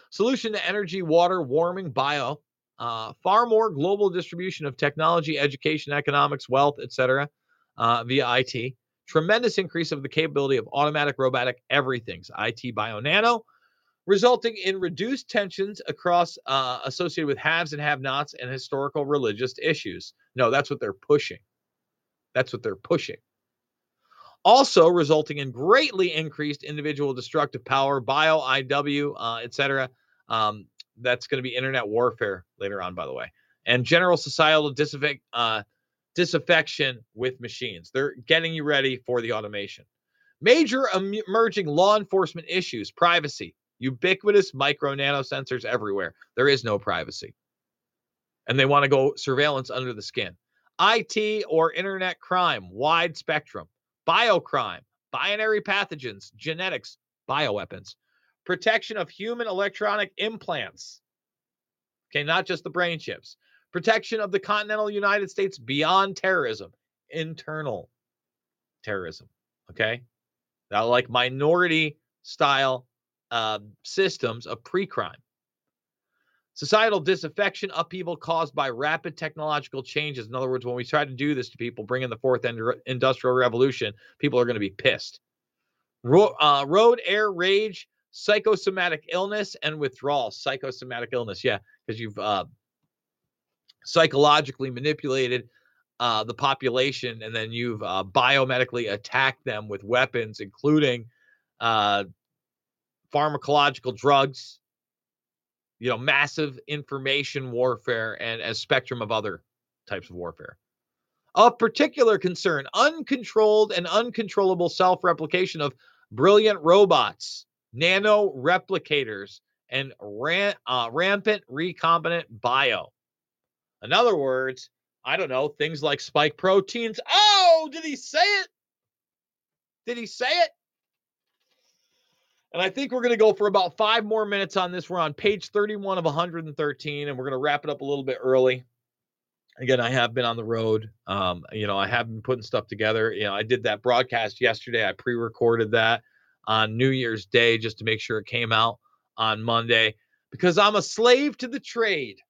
Solution to energy, water, warming, bio, uh, far more global distribution of technology, education, economics, wealth, et cetera, uh, via I T. Tremendous increase of the capability of automatic, robotic, everything's I T bio nano, resulting in reduced tensions across uh, associated with haves and have-nots and historical religious issues. No, that's what they're pushing. That's what they're pushing. Also resulting in greatly increased individual destructive power, bio, I W, uh, et cetera. Um, that's going to be internet warfare later on, by the way. And general societal disaffect. Uh, disaffection with machines. They're getting you ready for the automation. Major emerging law enforcement issues, privacy, ubiquitous micro nano sensors everywhere. There is no privacy. And they want to go surveillance under the skin. I T or internet crime, wide spectrum. Biocrime, binary pathogens, genetics, bioweapons. Protection of human electronic implants. Okay, not just the brain chips. Protection of the continental United States beyond terrorism, internal terrorism, okay? Now, like minority-style uh, systems of pre-crime. Societal disaffection, upheaval caused by rapid technological changes. In other words, when we try to do this to people, bring in the fourth industrial revolution, people are going to be pissed. Ro- uh, road, air, rage, psychosomatic illness, and withdrawal. Psychosomatic illness, yeah, because you've uh, psychologically manipulated uh, the population, and then you've uh, biomedically attacked them with weapons, including uh, pharmacological drugs, you know, massive information warfare, and a spectrum of other types of warfare. Of particular concern, uncontrolled and uncontrollable self-replication of brilliant robots, nano-replicators, and ran, uh, rampant recombinant bio. In other words, I don't know, things like spike proteins. Oh, did he say it? Did he say it? And I think we're going to go for about five more minutes on this. We're on page thirty-one of one hundred thirteen, and we're going to wrap it up a little bit early. Again, I have been on the road. Um, you know, I have been putting stuff together. You know, I did that broadcast yesterday. I pre-recorded that on New Year's Day just to make sure it came out on Monday, because I'm a slave to the trade.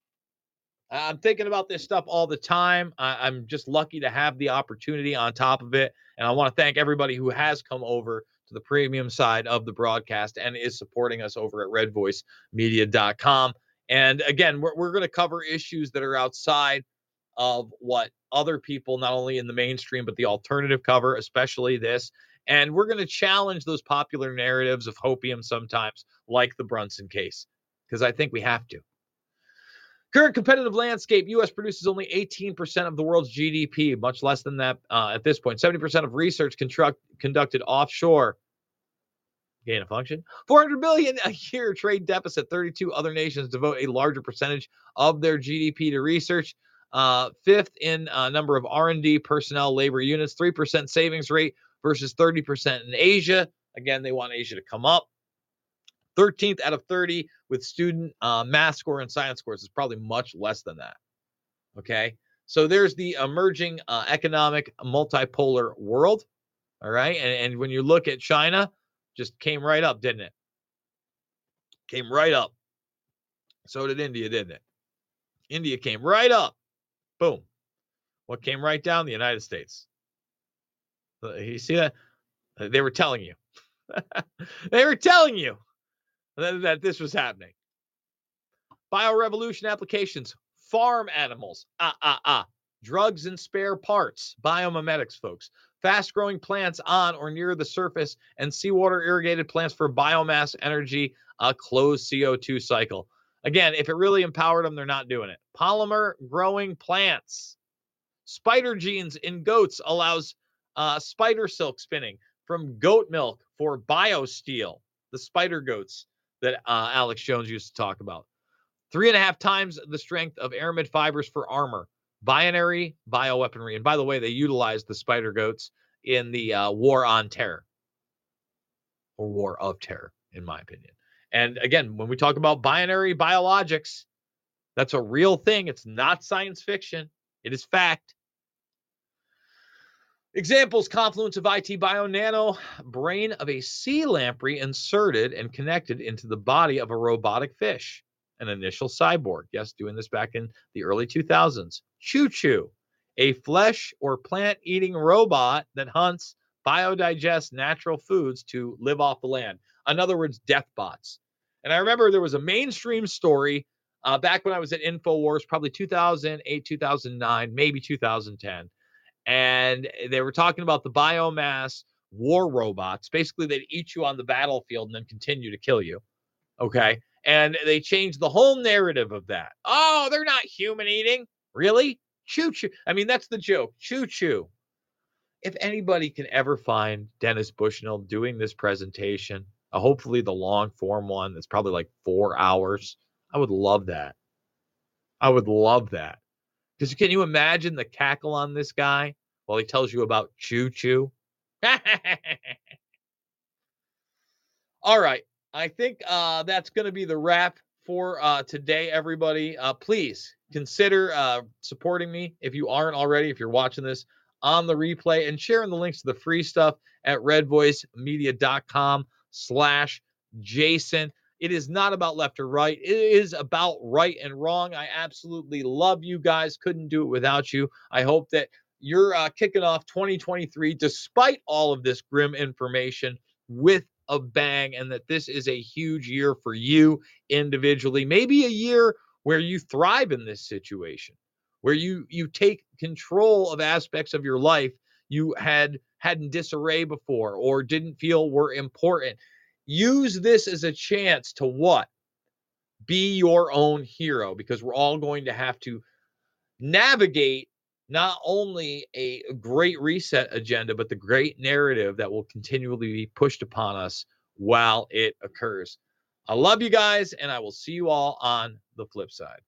I'm thinking about this stuff all the time. I- I'm just lucky to have the opportunity on top of it. And I want to thank everybody who has come over to the premium side of the broadcast and is supporting us over at red voice media dot com. And again, we're, we're going to cover issues that are outside of what other people, not only in the mainstream, but the alternative cover, especially this. And we're going to challenge those popular narratives of hopium sometimes, like the Brunson case, because I think we have to. Current competitive landscape, U S produces only eighteen percent of the world's G D P, much less than that uh, at this point. seventy percent of research construct, conducted offshore. Gain of function. four hundred billion dollars a year trade deficit. thirty-two other nations devote a larger percentage of their G D P to research. Uh, fifth in uh, number of R and D personnel labor units. three percent savings rate versus thirty percent in Asia. Again, they want Asia to come up. thirteenth out of thirty with student uh, math score and science scores is probably much less than that. Okay. So there's the emerging uh, economic multipolar world. All right. And, and when you look at China, just came right up, didn't it? Came right up. So did India, didn't it? India came right up. Boom. What came right down? The United States. You see that? They were telling you. They were telling you that this was happening. Biorevolution applications, farm animals, ah, ah, ah, drugs and spare parts, biomimetics, folks, fast-growing plants on or near the surface, and seawater irrigated plants for biomass energy, a closed C O two cycle. Again, if it really empowered them, they're not doing it. Polymer growing plants. Spider genes in goats allows uh, spider silk spinning from goat milk for biosteel, the spider goats that uh, Alex Jones used to talk about. Three and a half times the strength of aramid fibers for armor, binary bioweaponry. And by the way, they utilized the spider goats in the uh, war on terror, or war of terror, in my opinion. And again, when we talk about binary biologics, that's a real thing. It's not science fiction. It is fact. Examples, confluence of I T bio nano brain of a sea lamprey inserted and connected into the body of a robotic fish, an initial cyborg. Yes, doing this back in the early two thousands. Choo Choo, a flesh or plant eating robot that hunts, biodigests natural foods to live off the land. In other words, death bots. And I remember there was a mainstream story uh, back when I was at InfoWars, probably two thousand eight, two thousand nine, maybe two thousand ten. And they were talking about the biomass war robots. Basically, they'd eat you on the battlefield and then continue to kill you. Okay. And they changed the whole narrative of that. Oh, they're not human eating. Really? Choo choo. I mean, that's the joke. Choo choo. If anybody can ever find Dennis Bushnell doing this presentation, uh, hopefully the long form one that's probably like four hours, I would love that. I would love that. Because can you imagine the cackle on this guy while he tells you about choo-choo? All right. I think uh, that's going to be the wrap for uh, today, everybody. Uh, please consider uh, supporting me if you aren't already, if you're watching this on the replay, and sharing the links to the free stuff at red voice media dot com slash Jason. It is not about left or right. It is about right and wrong. I absolutely love you guys. Couldn't do it without you. I hope that you're uh, kicking off twenty twenty-three, despite all of this grim information, with a bang, and that this is a huge year for you individually. Maybe a year where you thrive in this situation, where you you take control of aspects of your life you had had in disarray before or didn't feel were important. Use this as a chance to what? Be your own hero, because we're all going to have to navigate not only a great reset agenda, but the great narrative that will continually be pushed upon us while it occurs. I love you guys, and I will see you all on the flip side.